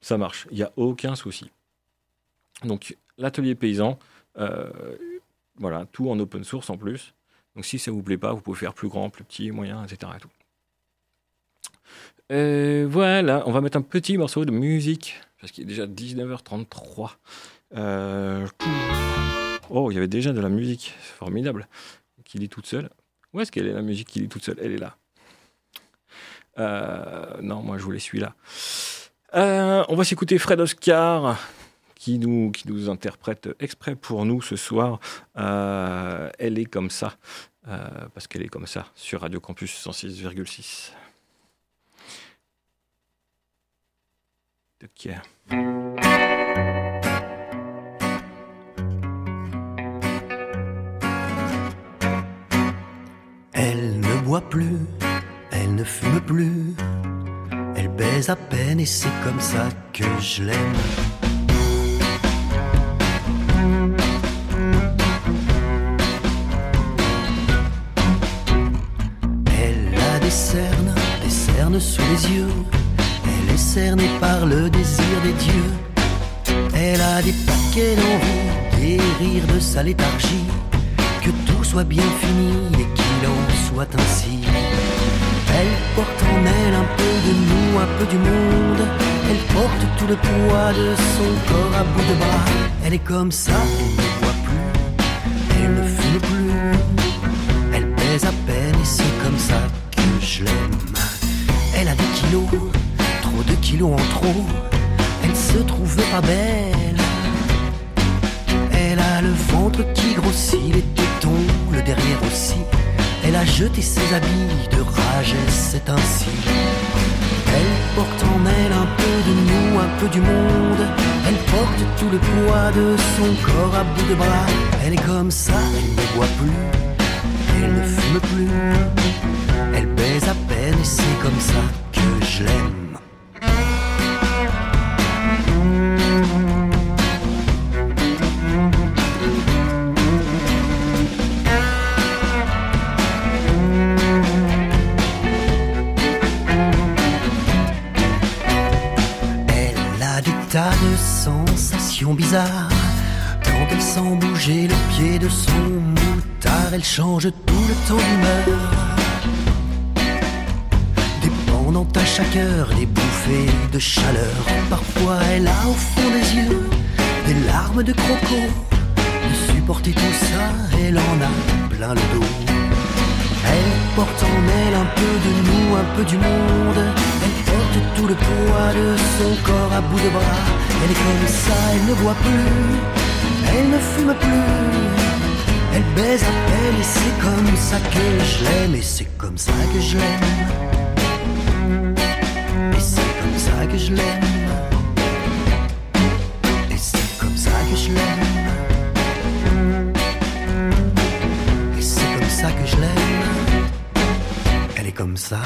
Ça marche. Il n'y a aucun souci. Donc l'atelier paysan, euh, voilà, tout en open source en plus. Donc si ça ne vous plaît pas, vous pouvez faire plus grand, plus petit, moyen, et cetera et tout. Euh, voilà, on va mettre un petit morceau de musique parce qu'il est déjà dix-neuf heures trente-trois. Euh... Oh, il y avait déjà de la musique, c'est formidable. Qui lit toute seule. Où est-ce qu'elle est la musique qui lit toute seule? Elle est là. Euh... Non, moi je voulais celui-là. Euh, on va s'écouter Fred Oscar qui nous, qui nous interprète exprès pour nous ce soir. Euh... Elle est comme ça euh, parce qu'elle est comme ça sur Radio Campus cent six virgule six. Okay. Elle ne boit plus, elle ne fume plus, elle baise à peine et c'est comme ça que je l'aime. Elle a des cernes, des cernes sous les yeux. Elle est cernée par le désir des dieux. Elle a des paquets d'envie, des rires de sa léthargie. Que tout soit bien fini et qu'il en soit ainsi. Elle porte en elle un peu de nous, un peu du monde. Elle porte tout le poids de son corps à bout de bras. Elle est comme ça, elle ne boit plus, elle ne fume plus. Elle pèse à peine et c'est comme ça que je l'aime. Elle a des kilos, deux kilos en trop, elle se trouve pas belle. Elle a le ventre qui grossit, les tétons, le derrière aussi. Elle a jeté ses habits de rage, c'est ainsi. Elle porte en elle un peu de nous, un peu du monde. Elle porte tout le poids de son corps à bout de bras. Elle est comme ça, elle ne boit plus, elle ne fume plus. Elle baise à peine et c'est comme ça que je l'aime. Bizarre, quand elle sent bouger le pied de son moutard, elle change tout le temps d'humeur, dépendant à chaque heure des bouffées de chaleur. Parfois elle a au fond des yeux des larmes de croco. De supporter tout ça, elle en a plein le dos. Elle porte en elle un peu de nous, un peu du monde. Elle porte tout le poids de son corps à bout de bras. Elle est comme ça, elle ne boit plus, elle ne fume plus. Elle baise à peine et c'est comme ça que je l'aime. Et c'est comme ça que je l'aime. Et c'est comme ça que je l'aime. Et c'est comme ça que je l'aime. Et c'est comme ça que je l'aime. Elle est comme ça.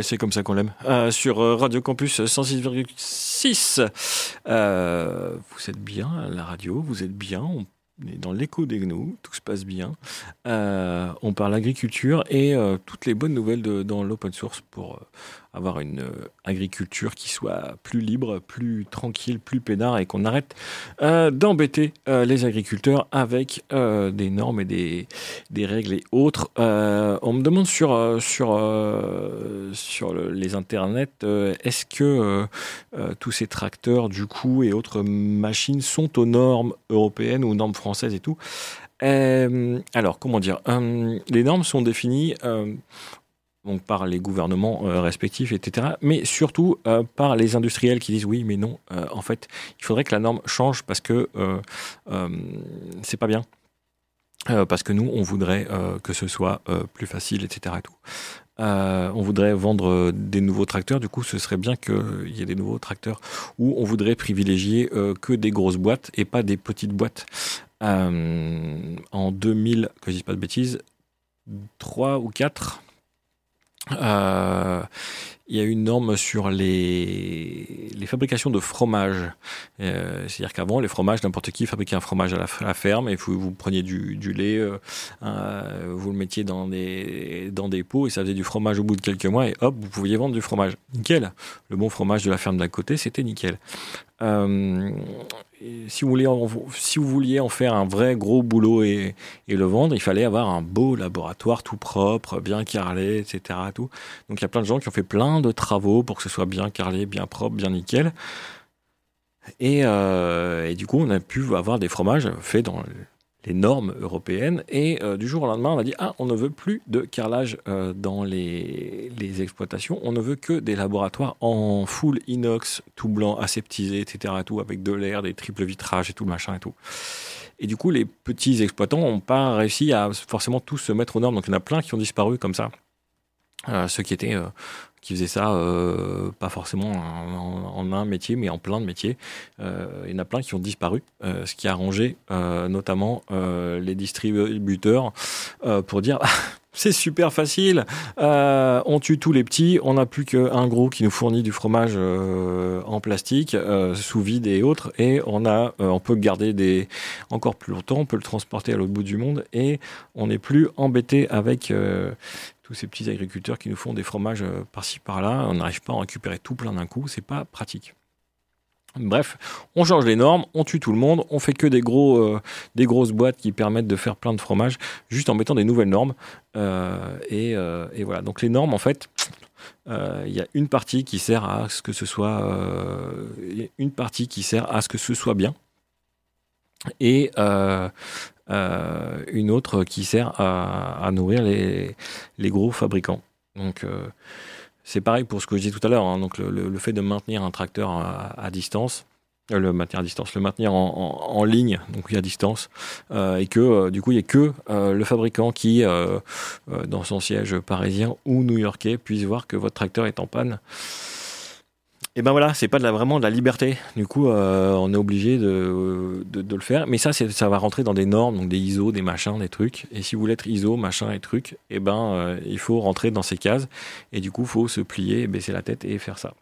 C'est comme ça qu'on l'aime. Euh, sur Radio Campus cent six virgule six. Euh, vous êtes bien à la radio, vous êtes bien, on dans l'écho des gnous, tout se passe bien. Euh, on parle agriculture et euh, toutes les bonnes nouvelles de, dans l'open source pour euh, avoir une euh, agriculture qui soit plus libre, plus tranquille, plus peinard et qu'on arrête euh, d'embêter euh, les agriculteurs avec euh, des normes et des, des règles et autres. Euh, on me demande sur, euh, sur, euh, sur le, les internets, euh, est-ce que euh, euh, tous ces tracteurs du coup et autres machines sont aux normes européennes ou aux normes françaises française et tout. Euh, alors, comment dire euh, les normes sont définies euh, donc par les gouvernements euh, respectifs, et cetera, mais surtout euh, par les industriels qui disent oui, mais non, euh, en fait, il faudrait que la norme change parce que euh, euh, c'est pas bien. Euh, parce que nous, on voudrait euh, que ce soit euh, plus facile, et cetera et tout. Euh, on voudrait vendre des nouveaux tracteurs, du coup ce serait bien qu'il euh, y ait des nouveaux tracteurs, ou on voudrait privilégier euh, que des grosses boîtes et pas des petites boîtes. Euh, en deux mille, que je dise pas de bêtises, trois ou quatre, euh, il y a une norme sur les, les fabrications de fromages. Euh, c'est-à-dire qu'avant, les fromages, n'importe qui fabriquait un fromage à la, à la ferme et vous, vous preniez du, du lait, euh, euh, vous le mettiez dans des, dans des pots et ça faisait du fromage au bout de quelques mois et hop, vous pouviez vendre du fromage. Nickel. Le bon fromage de la ferme d'à côté, c'était nickel. Euh, si, vous voulez en, si vous vouliez en faire un vrai gros boulot et, et le vendre, il fallait avoir un beau laboratoire tout propre, bien carrelé, et cetera. Tout. Donc il y a plein de gens qui ont fait plein de travaux pour que ce soit bien carrelé, bien propre, bien nickel. Et, euh, et du coup, on a pu avoir des fromages faits dans les normes européennes. Et euh, du jour au lendemain, on a dit « Ah, on ne veut plus de carrelage euh, dans les, les exploitations. On ne veut que des laboratoires en full inox, tout blanc, aseptisé, et cetera. Tout, avec de l'air, des triples vitrages et tout, machin et tout. » Et du coup, les petits exploitants n'ont pas réussi à forcément tous se mettre aux normes. Donc, il y en a plein qui ont disparu comme ça. Euh, ceux qui étaient... Euh, qui faisaient ça, euh, pas forcément en, en, en un métier, mais en plein de métiers. Euh, il y en a plein qui ont disparu, euh, ce qui a arrangé euh, notamment euh, les distributeurs euh, pour dire « c'est super facile, euh, on tue tous les petits, on n'a plus qu'un gros qui nous fournit du fromage euh, en plastique, euh, sous vide et autres, et on, a, euh, on peut le garder des... encore plus longtemps, on peut le transporter à l'autre bout du monde, et on n'est plus embêté avec... Euh, tous ces petits agriculteurs qui nous font des fromages par-ci, par-là, on n'arrive pas à en récupérer tout plein d'un coup, c'est pas pratique. Bref, on change les normes, on tue tout le monde, on fait que des, gros, euh, des grosses boîtes qui permettent de faire plein de fromages, juste en mettant des nouvelles normes. Euh, et, euh, et voilà, donc les normes, en fait, il euh, y a une partie qui sert à ce que ce soit... Euh, une partie qui sert à ce que ce soit bien. Et... Euh, Euh, une autre qui sert à, à nourrir les, les gros fabricants. Donc, euh, c'est pareil pour ce que je disais tout à l'heure. Hein. Donc, le, le, le fait de maintenir un tracteur à, à distance, euh, le maintenir à distance, le maintenir en, en, en ligne, donc à distance, euh, et que euh, du coup, il n'y a que euh, le fabricant qui, euh, euh, dans son siège parisien ou new-yorkais, puisse voir que votre tracteur est en panne. Et ben voilà, c'est pas de la, vraiment de la liberté. Du coup, euh, on est obligé de, de, de le faire. Mais ça, c'est, ça va rentrer dans des normes, donc des I S O, des machins, des trucs. Et si vous voulez être I S O, machin et truc, et ben, euh, il faut rentrer dans ces cases. Et du coup, il faut se plier, baisser la tête et faire ça.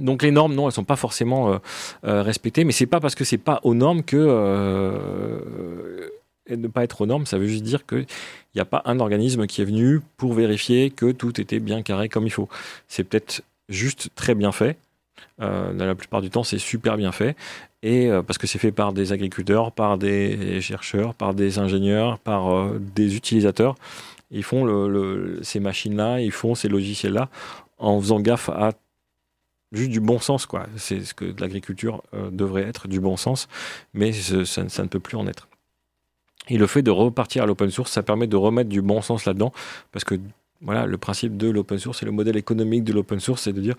Donc les normes, non, elles sont pas forcément euh, euh, respectées. Mais c'est pas parce que c'est pas aux normes que... Euh, et ne pas être aux normes, ça veut juste dire qu'il n'y a pas un organisme qui est venu pour vérifier que tout était bien carré comme il faut. C'est peut-être... juste très bien fait. Euh, la plupart du temps, c'est super bien fait. Et euh, parce que c'est fait par des agriculteurs, par des chercheurs, par des ingénieurs, par euh, des utilisateurs. Ils font le, le, ces machines-là, ils font ces logiciels-là en faisant gaffe à juste du bon sens, quoi. C'est ce que l'agriculture euh, devrait être, du bon sens, mais ce, ça, ça ne peut plus en être. Et le fait de repartir à l'open source, ça permet de remettre du bon sens là-dedans, parce que voilà, le principe de l'open source et le modèle économique de l'open source, c'est de dire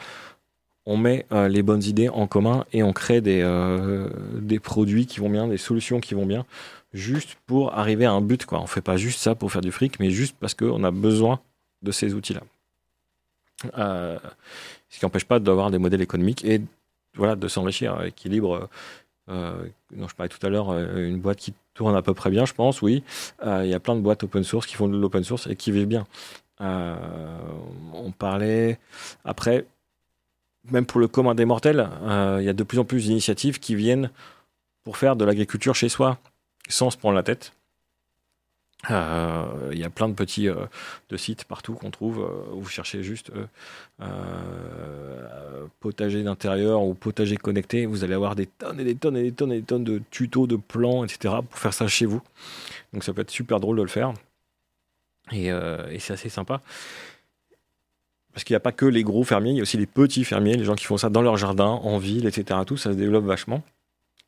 on met euh, les bonnes idées en commun et on crée des, euh, des produits qui vont bien, des solutions qui vont bien, juste pour arriver à un but, quoi. On ne fait pas juste ça pour faire du fric, mais juste parce qu'on a besoin de ces outils-là. Euh, ce qui n'empêche pas d'avoir des modèles économiques et voilà, de s'enrichir. Équilibre, euh, dont je parlais tout à l'heure, une boîte qui tourne à peu près bien, je pense, oui. Il euh, y a plein de boîtes open source qui font de l'open source et qui vivent bien. Euh, on parlait après, même pour le commun des mortels, il euh, y a de plus en plus d'initiatives qui viennent pour faire de l'agriculture chez soi. sans se prendre la tête. Il euh, y a plein de petits euh, de sites partout qu'on trouve euh, où vous cherchez juste euh, euh, potager d'intérieur ou potager connecté. Vous allez avoir des tonnes et des tonnes et des tonnes et des tonnes de tutos, de plans, et cetera pour faire ça chez vous. Donc ça peut être super drôle de le faire. Et, euh, et c'est assez sympa. Parce qu'il n'y a pas que les gros fermiers, il y a aussi les petits fermiers, les gens qui font ça dans leur jardin, en ville, et cetera. Tout, ça se développe vachement.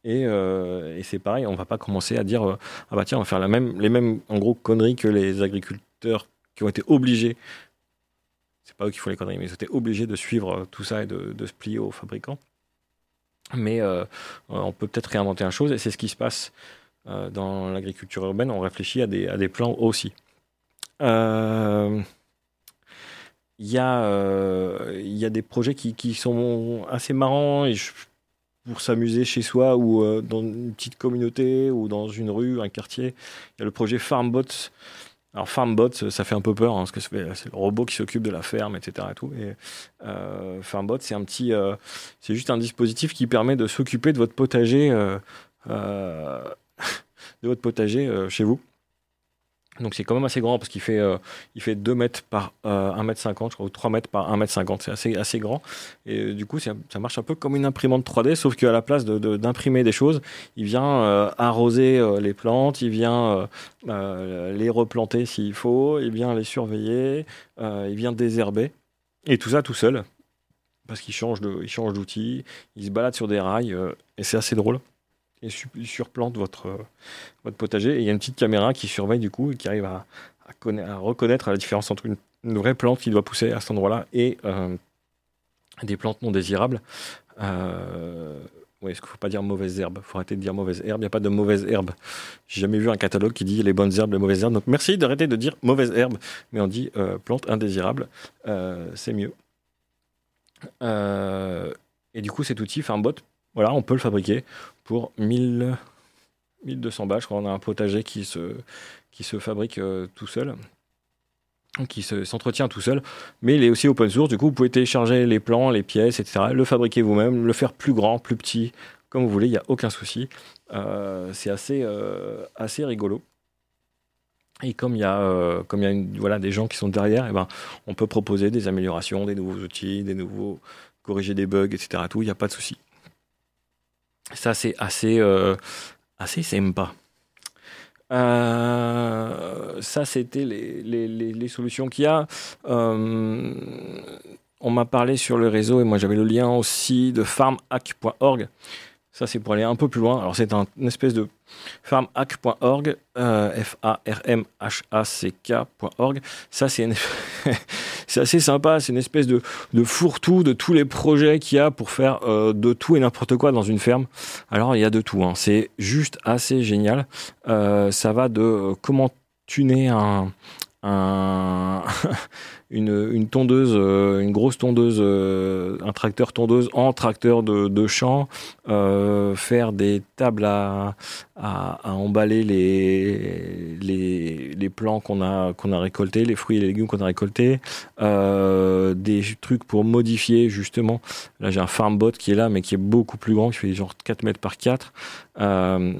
Et, euh, et c'est pareil, on ne va pas commencer à dire euh, ah bah tiens, on va faire la même, les mêmes en gros conneries que les agriculteurs qui ont été obligés, c'est pas eux qui font les conneries, mais ils ont été obligés de suivre tout ça et de, de se plier aux fabricants. Mais euh, on peut peut-être réinventer une chose, et c'est ce qui se passe euh, dans l'agriculture urbaine. On réfléchit à des, à des plans aussi. Il euh, y, euh, y a des projets qui, qui sont assez marrants et je pour s'amuser chez soi ou euh, dans une petite communauté ou dans une rue, un quartier. Il y a le projet FarmBot. Alors FarmBot, ça fait un peu peur, hein, parce que c'est le robot qui s'occupe de la ferme, et cetera. Et tout. Et, euh, FarmBot, c'est un petit, euh, c'est juste un dispositif qui permet de s'occuper de votre potager, euh, euh, de votre potager euh, chez vous. Donc c'est quand même assez grand parce qu'il fait, euh, il fait deux mètres par euh, un mètre cinquante, je crois, ou trois mètres par un mètre cinquante. C'est assez, assez grand. Et euh, du coup, ça, ça marche un peu comme une imprimante trois D, sauf qu'à la place de, de, d'imprimer des choses, il vient euh, arroser euh, les plantes, il vient euh, euh, les replanter s'il faut, il vient les surveiller, euh, il vient désherber. Et tout ça tout seul, parce qu'il change, de, il change d'outil, il se balade sur des rails, euh, et c'est assez drôle. Et surplante votre, euh, votre potager. Et il y a une petite caméra qui surveille du coup et qui arrive à, à, conna- à reconnaître la différence entre une, une vraie plante qui doit pousser à cet endroit-là et euh, des plantes non désirables. Euh, oui, est-ce qu'il ne faut pas dire mauvaise herbe ? Il faut arrêter de dire mauvaise herbe. Il n'y a pas de mauvaise herbe. J'ai jamais vu un catalogue qui dit les bonnes herbes, les mauvaises herbes. Donc merci d'arrêter de dire mauvaise herbe. Mais on dit euh, plante indésirable. Euh, c'est mieux. Euh, et du coup, cet outil, FarmBot, voilà, on peut le fabriquer pour mille, mille deux cents balles. Je crois qu'on a un potager qui se, qui se fabrique euh, tout seul, qui se, s'entretient tout seul. Mais il est aussi open source. Du coup, vous pouvez télécharger les plans, les pièces, et cetera. Le fabriquer vous-même, le faire plus grand, plus petit, comme vous voulez. Il n'y a aucun souci. Euh, c'est assez, euh, assez rigolo. Et comme il y a, euh, comme il y a une, voilà, des gens qui sont derrière, eh ben, on peut proposer des améliorations, des nouveaux outils, des nouveaux, corriger des bugs, et cetera. Tout, il n'y a pas de souci. Ça, c'est assez, euh, assez sympa. Euh, ça, c'était les, les, les, les solutions qu'il y a. Euh, on m'a parlé sur le réseau, et moi, j'avais le lien aussi de farm hack point org. Ça, c'est pour aller un peu plus loin. Alors, c'est un, une espèce de farm hack point org, euh, F A R M H A C K point org. Ça, c'est, une... c'est assez sympa. C'est une espèce de, de fourre-tout de tous les projets qu'il y a pour faire euh, de tout et n'importe quoi dans une ferme. Alors, il y a de tout, hein. C'est juste assez génial. Euh, ça va de euh, comment tuner un... Un, une, une tondeuse, une grosse tondeuse, un tracteur tondeuse en tracteur de, de champ, euh, faire des tables à, à, à emballer les, les, les plants qu'on a, qu'on a récoltés, les fruits et les légumes qu'on a récoltés, euh, des trucs pour modifier justement. Là, j'ai un FarmBot qui est là, mais qui est beaucoup plus grand, qui fait genre quatre mètres par quatre. Euh,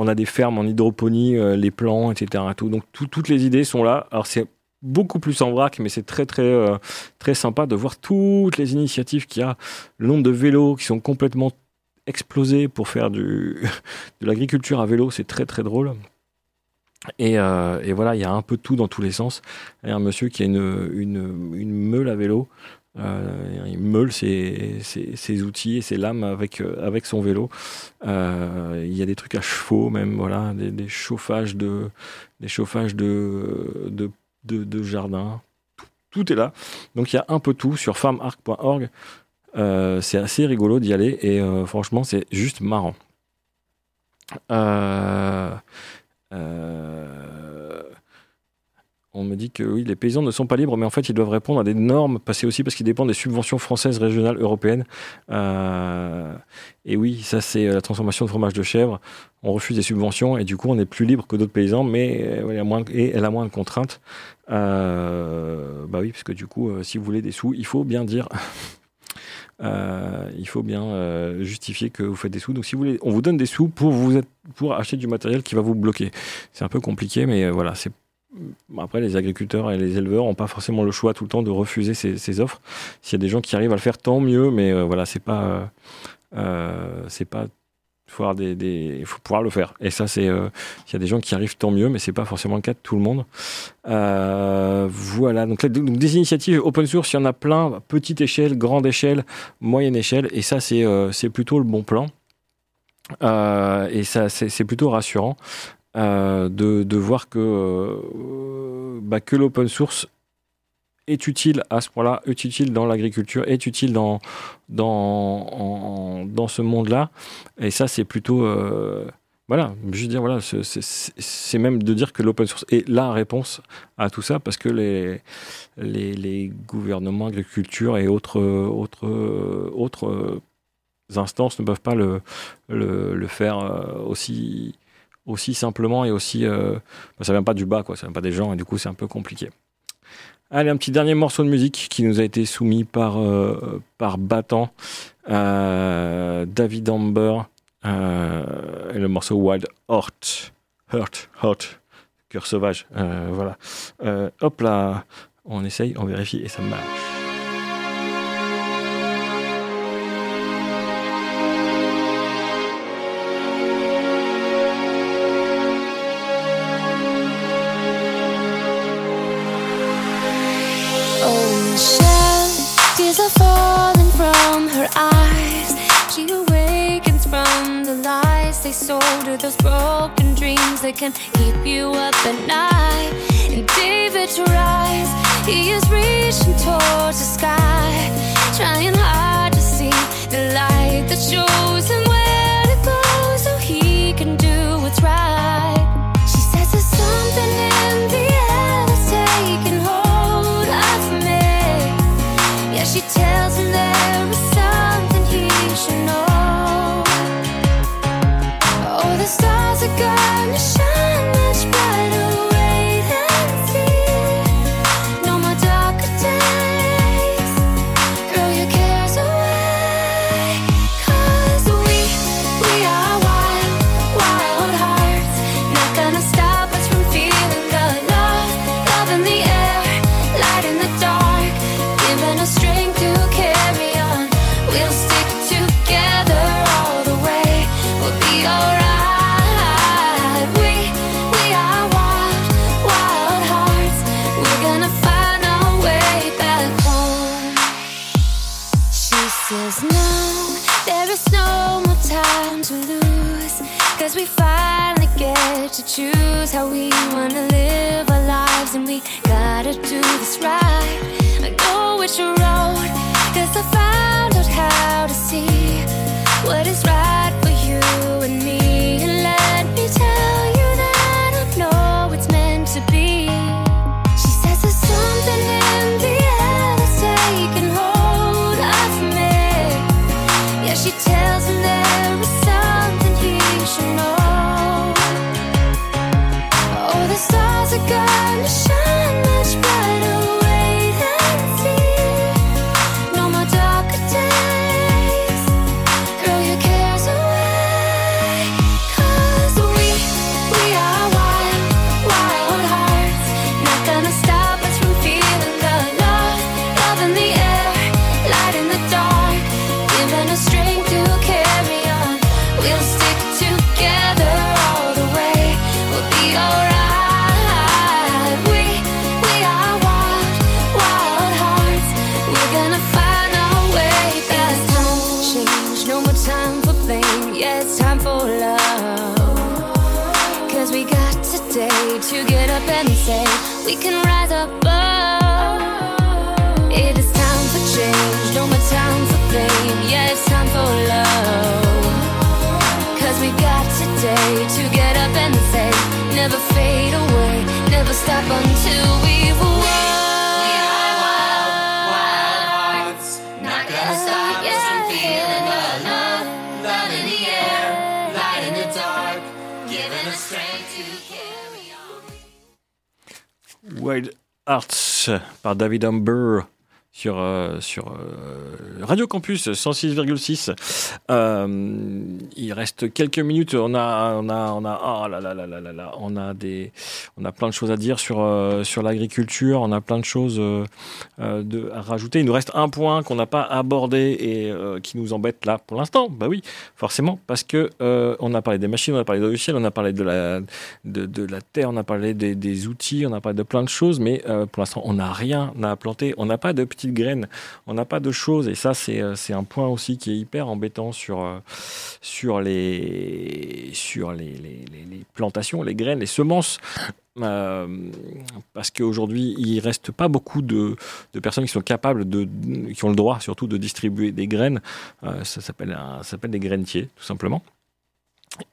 On a des fermes en hydroponie, euh, les plants, et cetera. Tout. Donc, tout, toutes les idées sont là. Alors, c'est beaucoup plus en vrac, mais c'est très, très, euh, très sympa de voir toutes les initiatives qu'il y a. Le nombre de vélos qui sont complètement explosés pour faire du, de l'agriculture à vélo, c'est très, très drôle. Et, euh, et voilà, il y a un peu tout dans tous les sens. Il y a un monsieur qui a une, une, une meule à vélo. Euh, il meule ses, ses, ses outils et ses lames avec, euh, avec son vélo. Euh, il y a des trucs à chevaux même, voilà, des, des chauffages de, des chauffages de, de, de, de jardin. Tout, tout est là. Donc il y a un peu tout sur farm arc point org. Euh, c'est assez rigolo d'y aller et euh, franchement c'est juste marrant. Euh... euh On me dit que oui, les paysans ne sont pas libres, mais en fait, ils doivent répondre à des normes passées aussi parce qu'ils dépendent des subventions françaises, régionales, européennes. Euh, et oui, ça, c'est la transformation de fromage de chèvre. On refuse des subventions et du coup, on est plus libre que d'autres paysans, mais elle a moins, et elle a moins de contraintes. Euh, bah oui, parce que du coup, euh, si vous voulez des sous, il faut bien dire. Euh, il faut bien euh, justifier que vous faites des sous. Donc si vous voulez, on vous donne des sous pour vous pour acheter du matériel qui va vous bloquer. C'est un peu compliqué, mais euh, voilà. C'est... Après, les agriculteurs et les éleveurs n'ont pas forcément le choix tout le temps de refuser ces, ces offres. S'il y a des gens qui arrivent à le faire, tant mieux. Mais euh, voilà, c'est pas euh, euh, c'est pas faut avoir des, des, faut pouvoir le faire. Et ça, c'est euh, s'il y a des gens qui arrivent, tant mieux, mais c'est pas forcément le cas de tout le monde. Euh, voilà. Donc, là, donc des initiatives open source, il y en a plein, petite échelle, grande échelle, moyenne échelle, et ça, c'est euh, c'est plutôt le bon plan. Euh, et ça, c'est, c'est plutôt rassurant euh, de de voir que euh, bah, que l'open source est utile à ce point-là, est utile dans l'agriculture, est utile dans, dans, en, dans ce monde-là. Et ça, c'est plutôt... Euh, voilà, je veux dire, voilà, c'est, c'est, c'est même de dire que l'open source est la réponse à tout ça, parce que les, les, les gouvernements, agriculture et autres, autres, autres instances ne peuvent pas le, le, le faire aussi, aussi simplement et aussi... Euh, ben ça ne vient pas du bas, quoi, ça ne vient pas des gens, et du coup, c'est un peu compliqué. Allez, un petit dernier morceau de musique qui nous a été soumis par, euh, par Battant, euh, David Ambrose, euh, et le morceau Wild Heart, Heart, Heart, cœur sauvage, euh, voilà. Euh, hop là, on essaye, on vérifie et ça marche. Falling from her eyes, she awakens from the lies they sold her, those broken dreams that can keep you up at night. And David tries, he is reaching towards the sky, trying hard to see the light that shows him where to go, so he can do what's right. She says there's something in the air that's taking hold of me. Yeah, she tells him there is something he should know. Oh, the stars are gonna shine much brighter, wait and see. No more darker days, throw your cares away. Cause we, we are wild, wild hearts. Not gonna stop us from feeling the love, love in the air, light in the dark, giving us strength to carry on. We'll stick together all the way. We'll be alright. We, we are wild, wild hearts. We're gonna find our way back home. She says no, there is no more time to lose, cause we finally get to choose how we wanna live our lives, and we gotta do this right. I know it's your road, cause I found out how to see what is right for you and me. And let me tell you that I know it's meant to be. She says there's something in the air that's taking hold of me. Yeah, she tells him there is something he should know. Oh, the stars are gonna shine much brighter, wait and see. No more darker days, throw your cares away. Cause we, we are wild, wild hearts. Not gonna stop us from feeling the love, love in the air, light in the dark, giving us strength to carry on. We'll stick together all the way. We'll be alright. We, we are wild, wild hearts. We're gonna find our way back home. Change, no more time for blame. Yeah, it's time for love. Cause we got today to get up and say we can rise above. It is time for change, no more time for blame. Yeah, it's time for love. Cause we got today to get up and say never fade away, never stop until we've won. We are wild, wild hearts. Not gonna stop us from feeling the love, love in the air, light in the dark, giving us strength to carry on. Wild Hearts par David Ambrose. sur, euh, sur euh, Radio Campus cent six virgule six. Euh, il reste quelques minutes. On a, on a, on a, oh là là là là là là, on a des, on a plein de choses à dire sur euh, sur l'agriculture. On a plein de choses euh, de, à rajouter. Il nous reste un point qu'on n'a pas abordé et euh, qui nous embête là pour l'instant. Bah oui, forcément, parce que euh, on a parlé des machines, on a parlé de logiciels, on a parlé de la de, de la terre, on a parlé des, des outils, on a parlé de plein de choses, mais euh, pour l'instant, on n'a rien à planter. On n'a pas de petites graines, on n'a pas de choses, et ça c'est, c'est un point aussi qui est hyper embêtant sur, sur, les, sur les, les, les plantations, les graines, les semences. Euh, parce qu'aujourd'hui il reste pas beaucoup de, de personnes qui sont capables de, qui ont le droit surtout de distribuer des graines. Euh, ça s'appelle un, ça s'appelle des grainetiers tout simplement.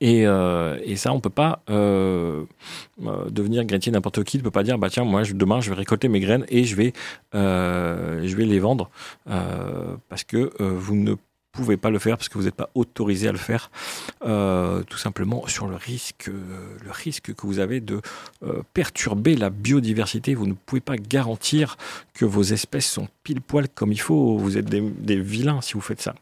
Et, euh, et ça, on ne peut pas euh, euh, devenir grainier n'importe qui. On ne peut pas dire, bah, tiens, moi, je, demain, je vais récolter mes graines et je vais, euh, je vais les vendre euh, parce que euh, vous ne pouvez pas le faire, parce que vous n'êtes pas autorisé à le faire, euh, tout simplement sur le risque, euh, le risque que vous avez de euh, perturber la biodiversité. Vous ne pouvez pas garantir que vos espèces sont pile-poil comme il faut. Vous êtes des, des vilains si vous faites ça.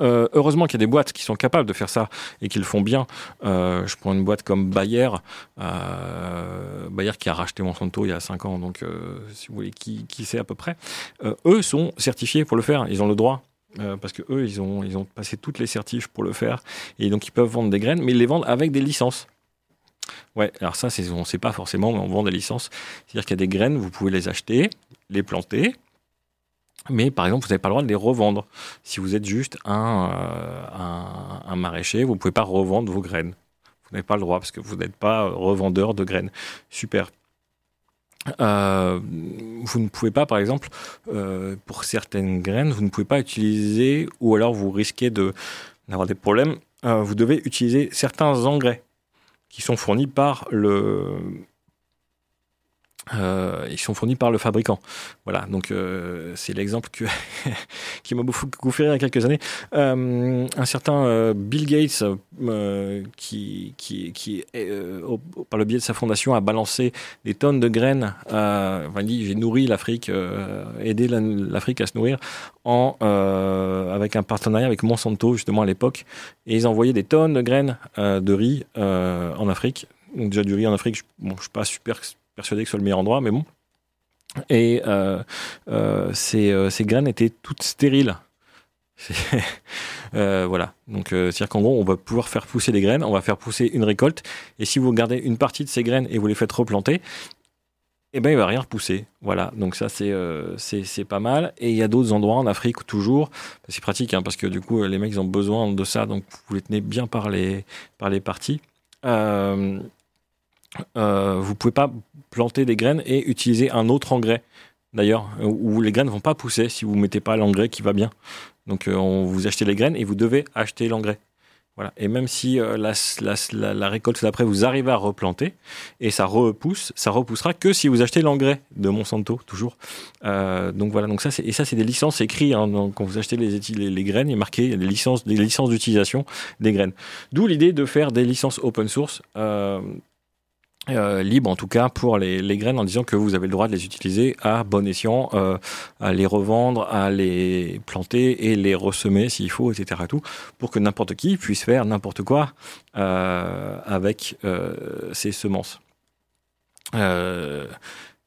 Euh, heureusement qu'il y a des boîtes qui sont capables de faire ça et qui le font bien. Euh, je prends une boîte comme Bayer, euh, Bayer qui a racheté Monsanto il y a cinq ans, donc euh, si vous voulez, qui, qui sait à peu près. Euh, eux sont certifiés pour le faire, ils ont le droit. Euh, parce que eux, ils ont, ils ont passé toutes les certifs pour le faire, et donc ils peuvent vendre des graines, mais ils les vendent avec des licences. Ouais, alors ça, c'est, on ne sait pas forcément, mais on vend des licences. C'est-à-dire qu'il y a des graines, vous pouvez les acheter, les planter. Mais par exemple, vous n'avez pas le droit de les revendre. Si vous êtes juste un, euh, un, un maraîcher, vous ne pouvez pas revendre vos graines. Vous n'avez pas le droit parce que vous n'êtes pas revendeur de graines. Super. Euh, vous ne pouvez pas, par exemple, euh, pour certaines graines, vous ne pouvez pas utiliser, ou alors vous risquez de, d'avoir des problèmes, euh, vous devez utiliser certains engrais qui sont fournis par le... Euh, ils sont fournis par le fabricant. Voilà, donc euh, c'est l'exemple que qui m'a beaucoup fait rire il y a quelques années. Euh, un certain euh, Bill Gates, euh, qui, qui, qui euh, au, par le biais de sa fondation, a balancé des tonnes de graines. Euh, enfin, il dit, j'ai nourri l'Afrique, euh, aidé la, l'Afrique à se nourrir en, euh, avec un partenariat avec Monsanto, justement à l'époque. Et ils envoyaient des tonnes de graines euh, de riz euh, en Afrique. Donc, déjà, du riz en Afrique, je ne bon, suis pas super. persuadé que ce soit le meilleur endroit, mais bon. Et euh, euh, ces, euh, ces graines étaient toutes stériles. C'est euh, voilà. Donc, euh, c'est-à-dire qu'en gros, on va pouvoir faire pousser des graines, on va faire pousser une récolte, et si vous gardez une partie de ces graines et vous les faites replanter, eh ben, il ne va rien repousser. Voilà, donc ça, c'est, euh, c'est, c'est pas mal. Et il y a d'autres endroits en Afrique, toujours. C'est pratique, hein, parce que du coup, les mecs, ils ont besoin de ça, donc vous les tenez bien par les, par les parties. Euh... Euh, vous ne pouvez pas planter des graines et utiliser un autre engrais, d'ailleurs, où les graines ne vont pas pousser si vous ne mettez pas l'engrais qui va bien. Donc, euh, on, vous achetez les graines et vous devez acheter l'engrais. Voilà. Et même si euh, la, la, la, la récolte d'après, vous arrivez à replanter et ça repousse, ça repoussera que si vous achetez l'engrais de Monsanto, toujours. Euh, donc voilà, donc ça, c'est, et ça, c'est des licences écrites. Hein, donc, quand vous achetez les, les, les graines, il est marqué des licences, des licences d'utilisation des graines. D'où l'idée de faire des licences open source. Euh, Euh, libre en tout cas pour les, les graines, en disant que vous avez le droit de les utiliser à bon escient, euh, à les revendre, à les planter et les ressemer s'il faut, et cetera. Tout, pour que n'importe qui puisse faire n'importe quoi euh, avec euh, ces semences. Euh,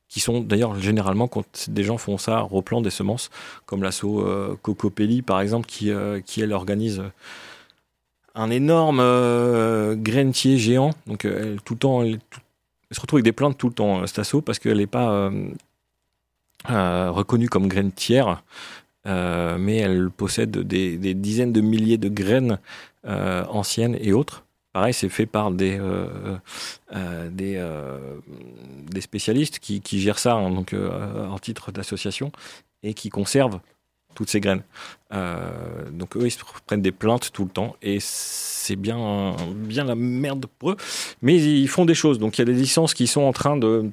qui sont d'ailleurs généralement, quand des gens font ça, replantent des semences, comme l'asso euh, Cocopelli par exemple, qui, euh, qui elle organise... Euh, un énorme euh, grainetier géant, donc euh, elle, tout le temps, elle, tout, elle se retrouve avec des plaintes tout le temps, euh, Stasso, parce qu'elle n'est pas euh, euh, reconnue comme grainetière, euh, mais elle possède des, des dizaines de milliers de graines euh, anciennes et autres. Pareil, c'est fait par des, euh, euh, des, euh, des spécialistes qui, qui gèrent ça, hein, donc, euh, en titre d'association, et qui conservent toutes ces graines. Euh, donc eux, ils se prennent des plaintes tout le temps et c'est bien, bien la merde pour eux. Mais ils font des choses. Donc il y a des licences qui sont en train de,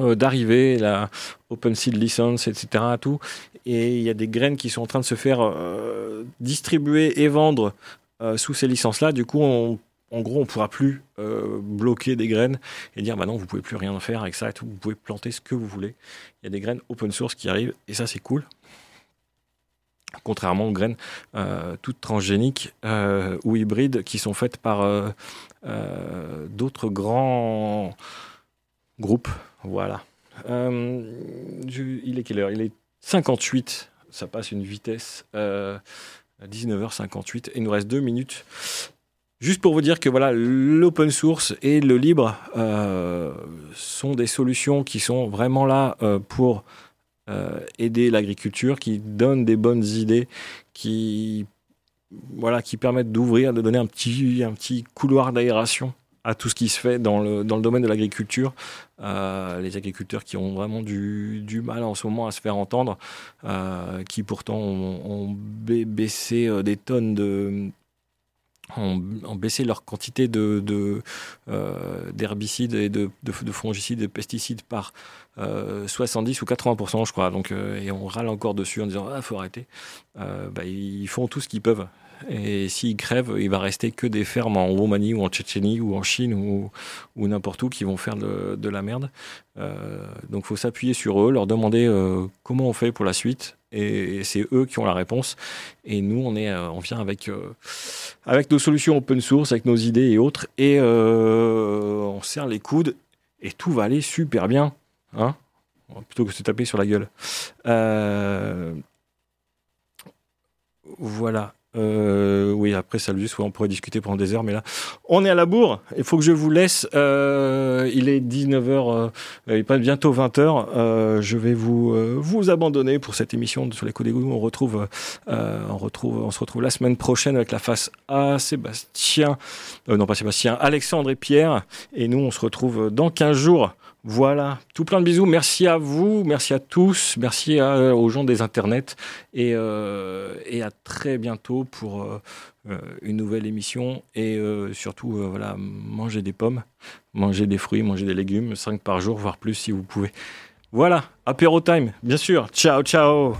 euh, d'arriver, la Open Seed License, et cetera. Tout. Et il y a des graines qui sont en train de se faire euh, distribuer et vendre euh, sous ces licences-là. Du coup, on en gros, on ne pourra plus euh, bloquer des graines et dire bah non, vous ne pouvez plus rien faire avec ça et tout, vous pouvez planter ce que vous voulez. Il y a des graines open source qui arrivent et ça, c'est cool. Contrairement aux graines euh, toutes transgéniques euh, ou hybrides qui sont faites par euh, euh, d'autres grands groupes. Voilà. Euh, je, il est quelle heure ? Il est cinquante-huit. Ça passe une vitesse. Euh, dix-neuf heures cinquante-huit. Il nous reste deux minutes. Juste pour vous dire que voilà, l'open source et le libre euh, sont des solutions qui sont vraiment là euh, pour euh, aider l'agriculture, qui donnent des bonnes idées, qui, voilà, qui permettent d'ouvrir, de donner un petit, un petit couloir d'aération à tout ce qui se fait dans le, dans le domaine de l'agriculture. Euh, les agriculteurs qui ont vraiment du, du mal en ce moment à se faire entendre, euh, qui pourtant ont, ont baissé des tonnes de... Ont, ont baissé leur quantité de, de, euh, d'herbicides et de, de, de fongicides et de pesticides par euh, soixante-dix ou quatre-vingts pour cent, je crois. Donc, euh, et on râle encore dessus en disant « Ah, il faut arrêter euh, ». Bah, ils font tout ce qu'ils peuvent. Et s'ils crèvent, il va rester que des fermes en Roumanie ou en Tchétchénie ou en Chine ou, ou n'importe où qui vont faire de, de la merde. Euh, donc, il faut s'appuyer sur eux, leur demander euh, comment on fait pour la suite. Et c'est eux qui ont la réponse. Et nous, on, est, on vient avec, euh, avec nos solutions open source, avec nos idées et autres. Et euh, on serre les coudes et tout va aller super bien. Hein, plutôt que de se taper sur la gueule. Euh, voilà. Euh, oui, après, salut, soit on pourrait discuter pendant des heures, mais là, on est à la bourre. Il faut que je vous laisse. Euh, il est dix-neuf heures, euh, il passe bientôt vingt heures. Euh, je vais vous, euh, vous abandonner pour cette émission sur l'écho des gnous. On retrouve, euh, on retrouve, on se retrouve la semaine prochaine avec la face A, Sébastien, euh, non pas Sébastien, Alexandre et Pierre. Et nous, on se retrouve dans quinze jours. Voilà, tout plein de bisous. Merci à vous, merci à tous, merci à, euh, aux gens des internets et, euh, et à très bientôt pour euh, une nouvelle émission et euh, surtout, euh, voilà, mangez des pommes, mangez des fruits, mangez des légumes, cinq par jour, voire plus si vous pouvez. Voilà, apéro time, bien sûr. Ciao, ciao.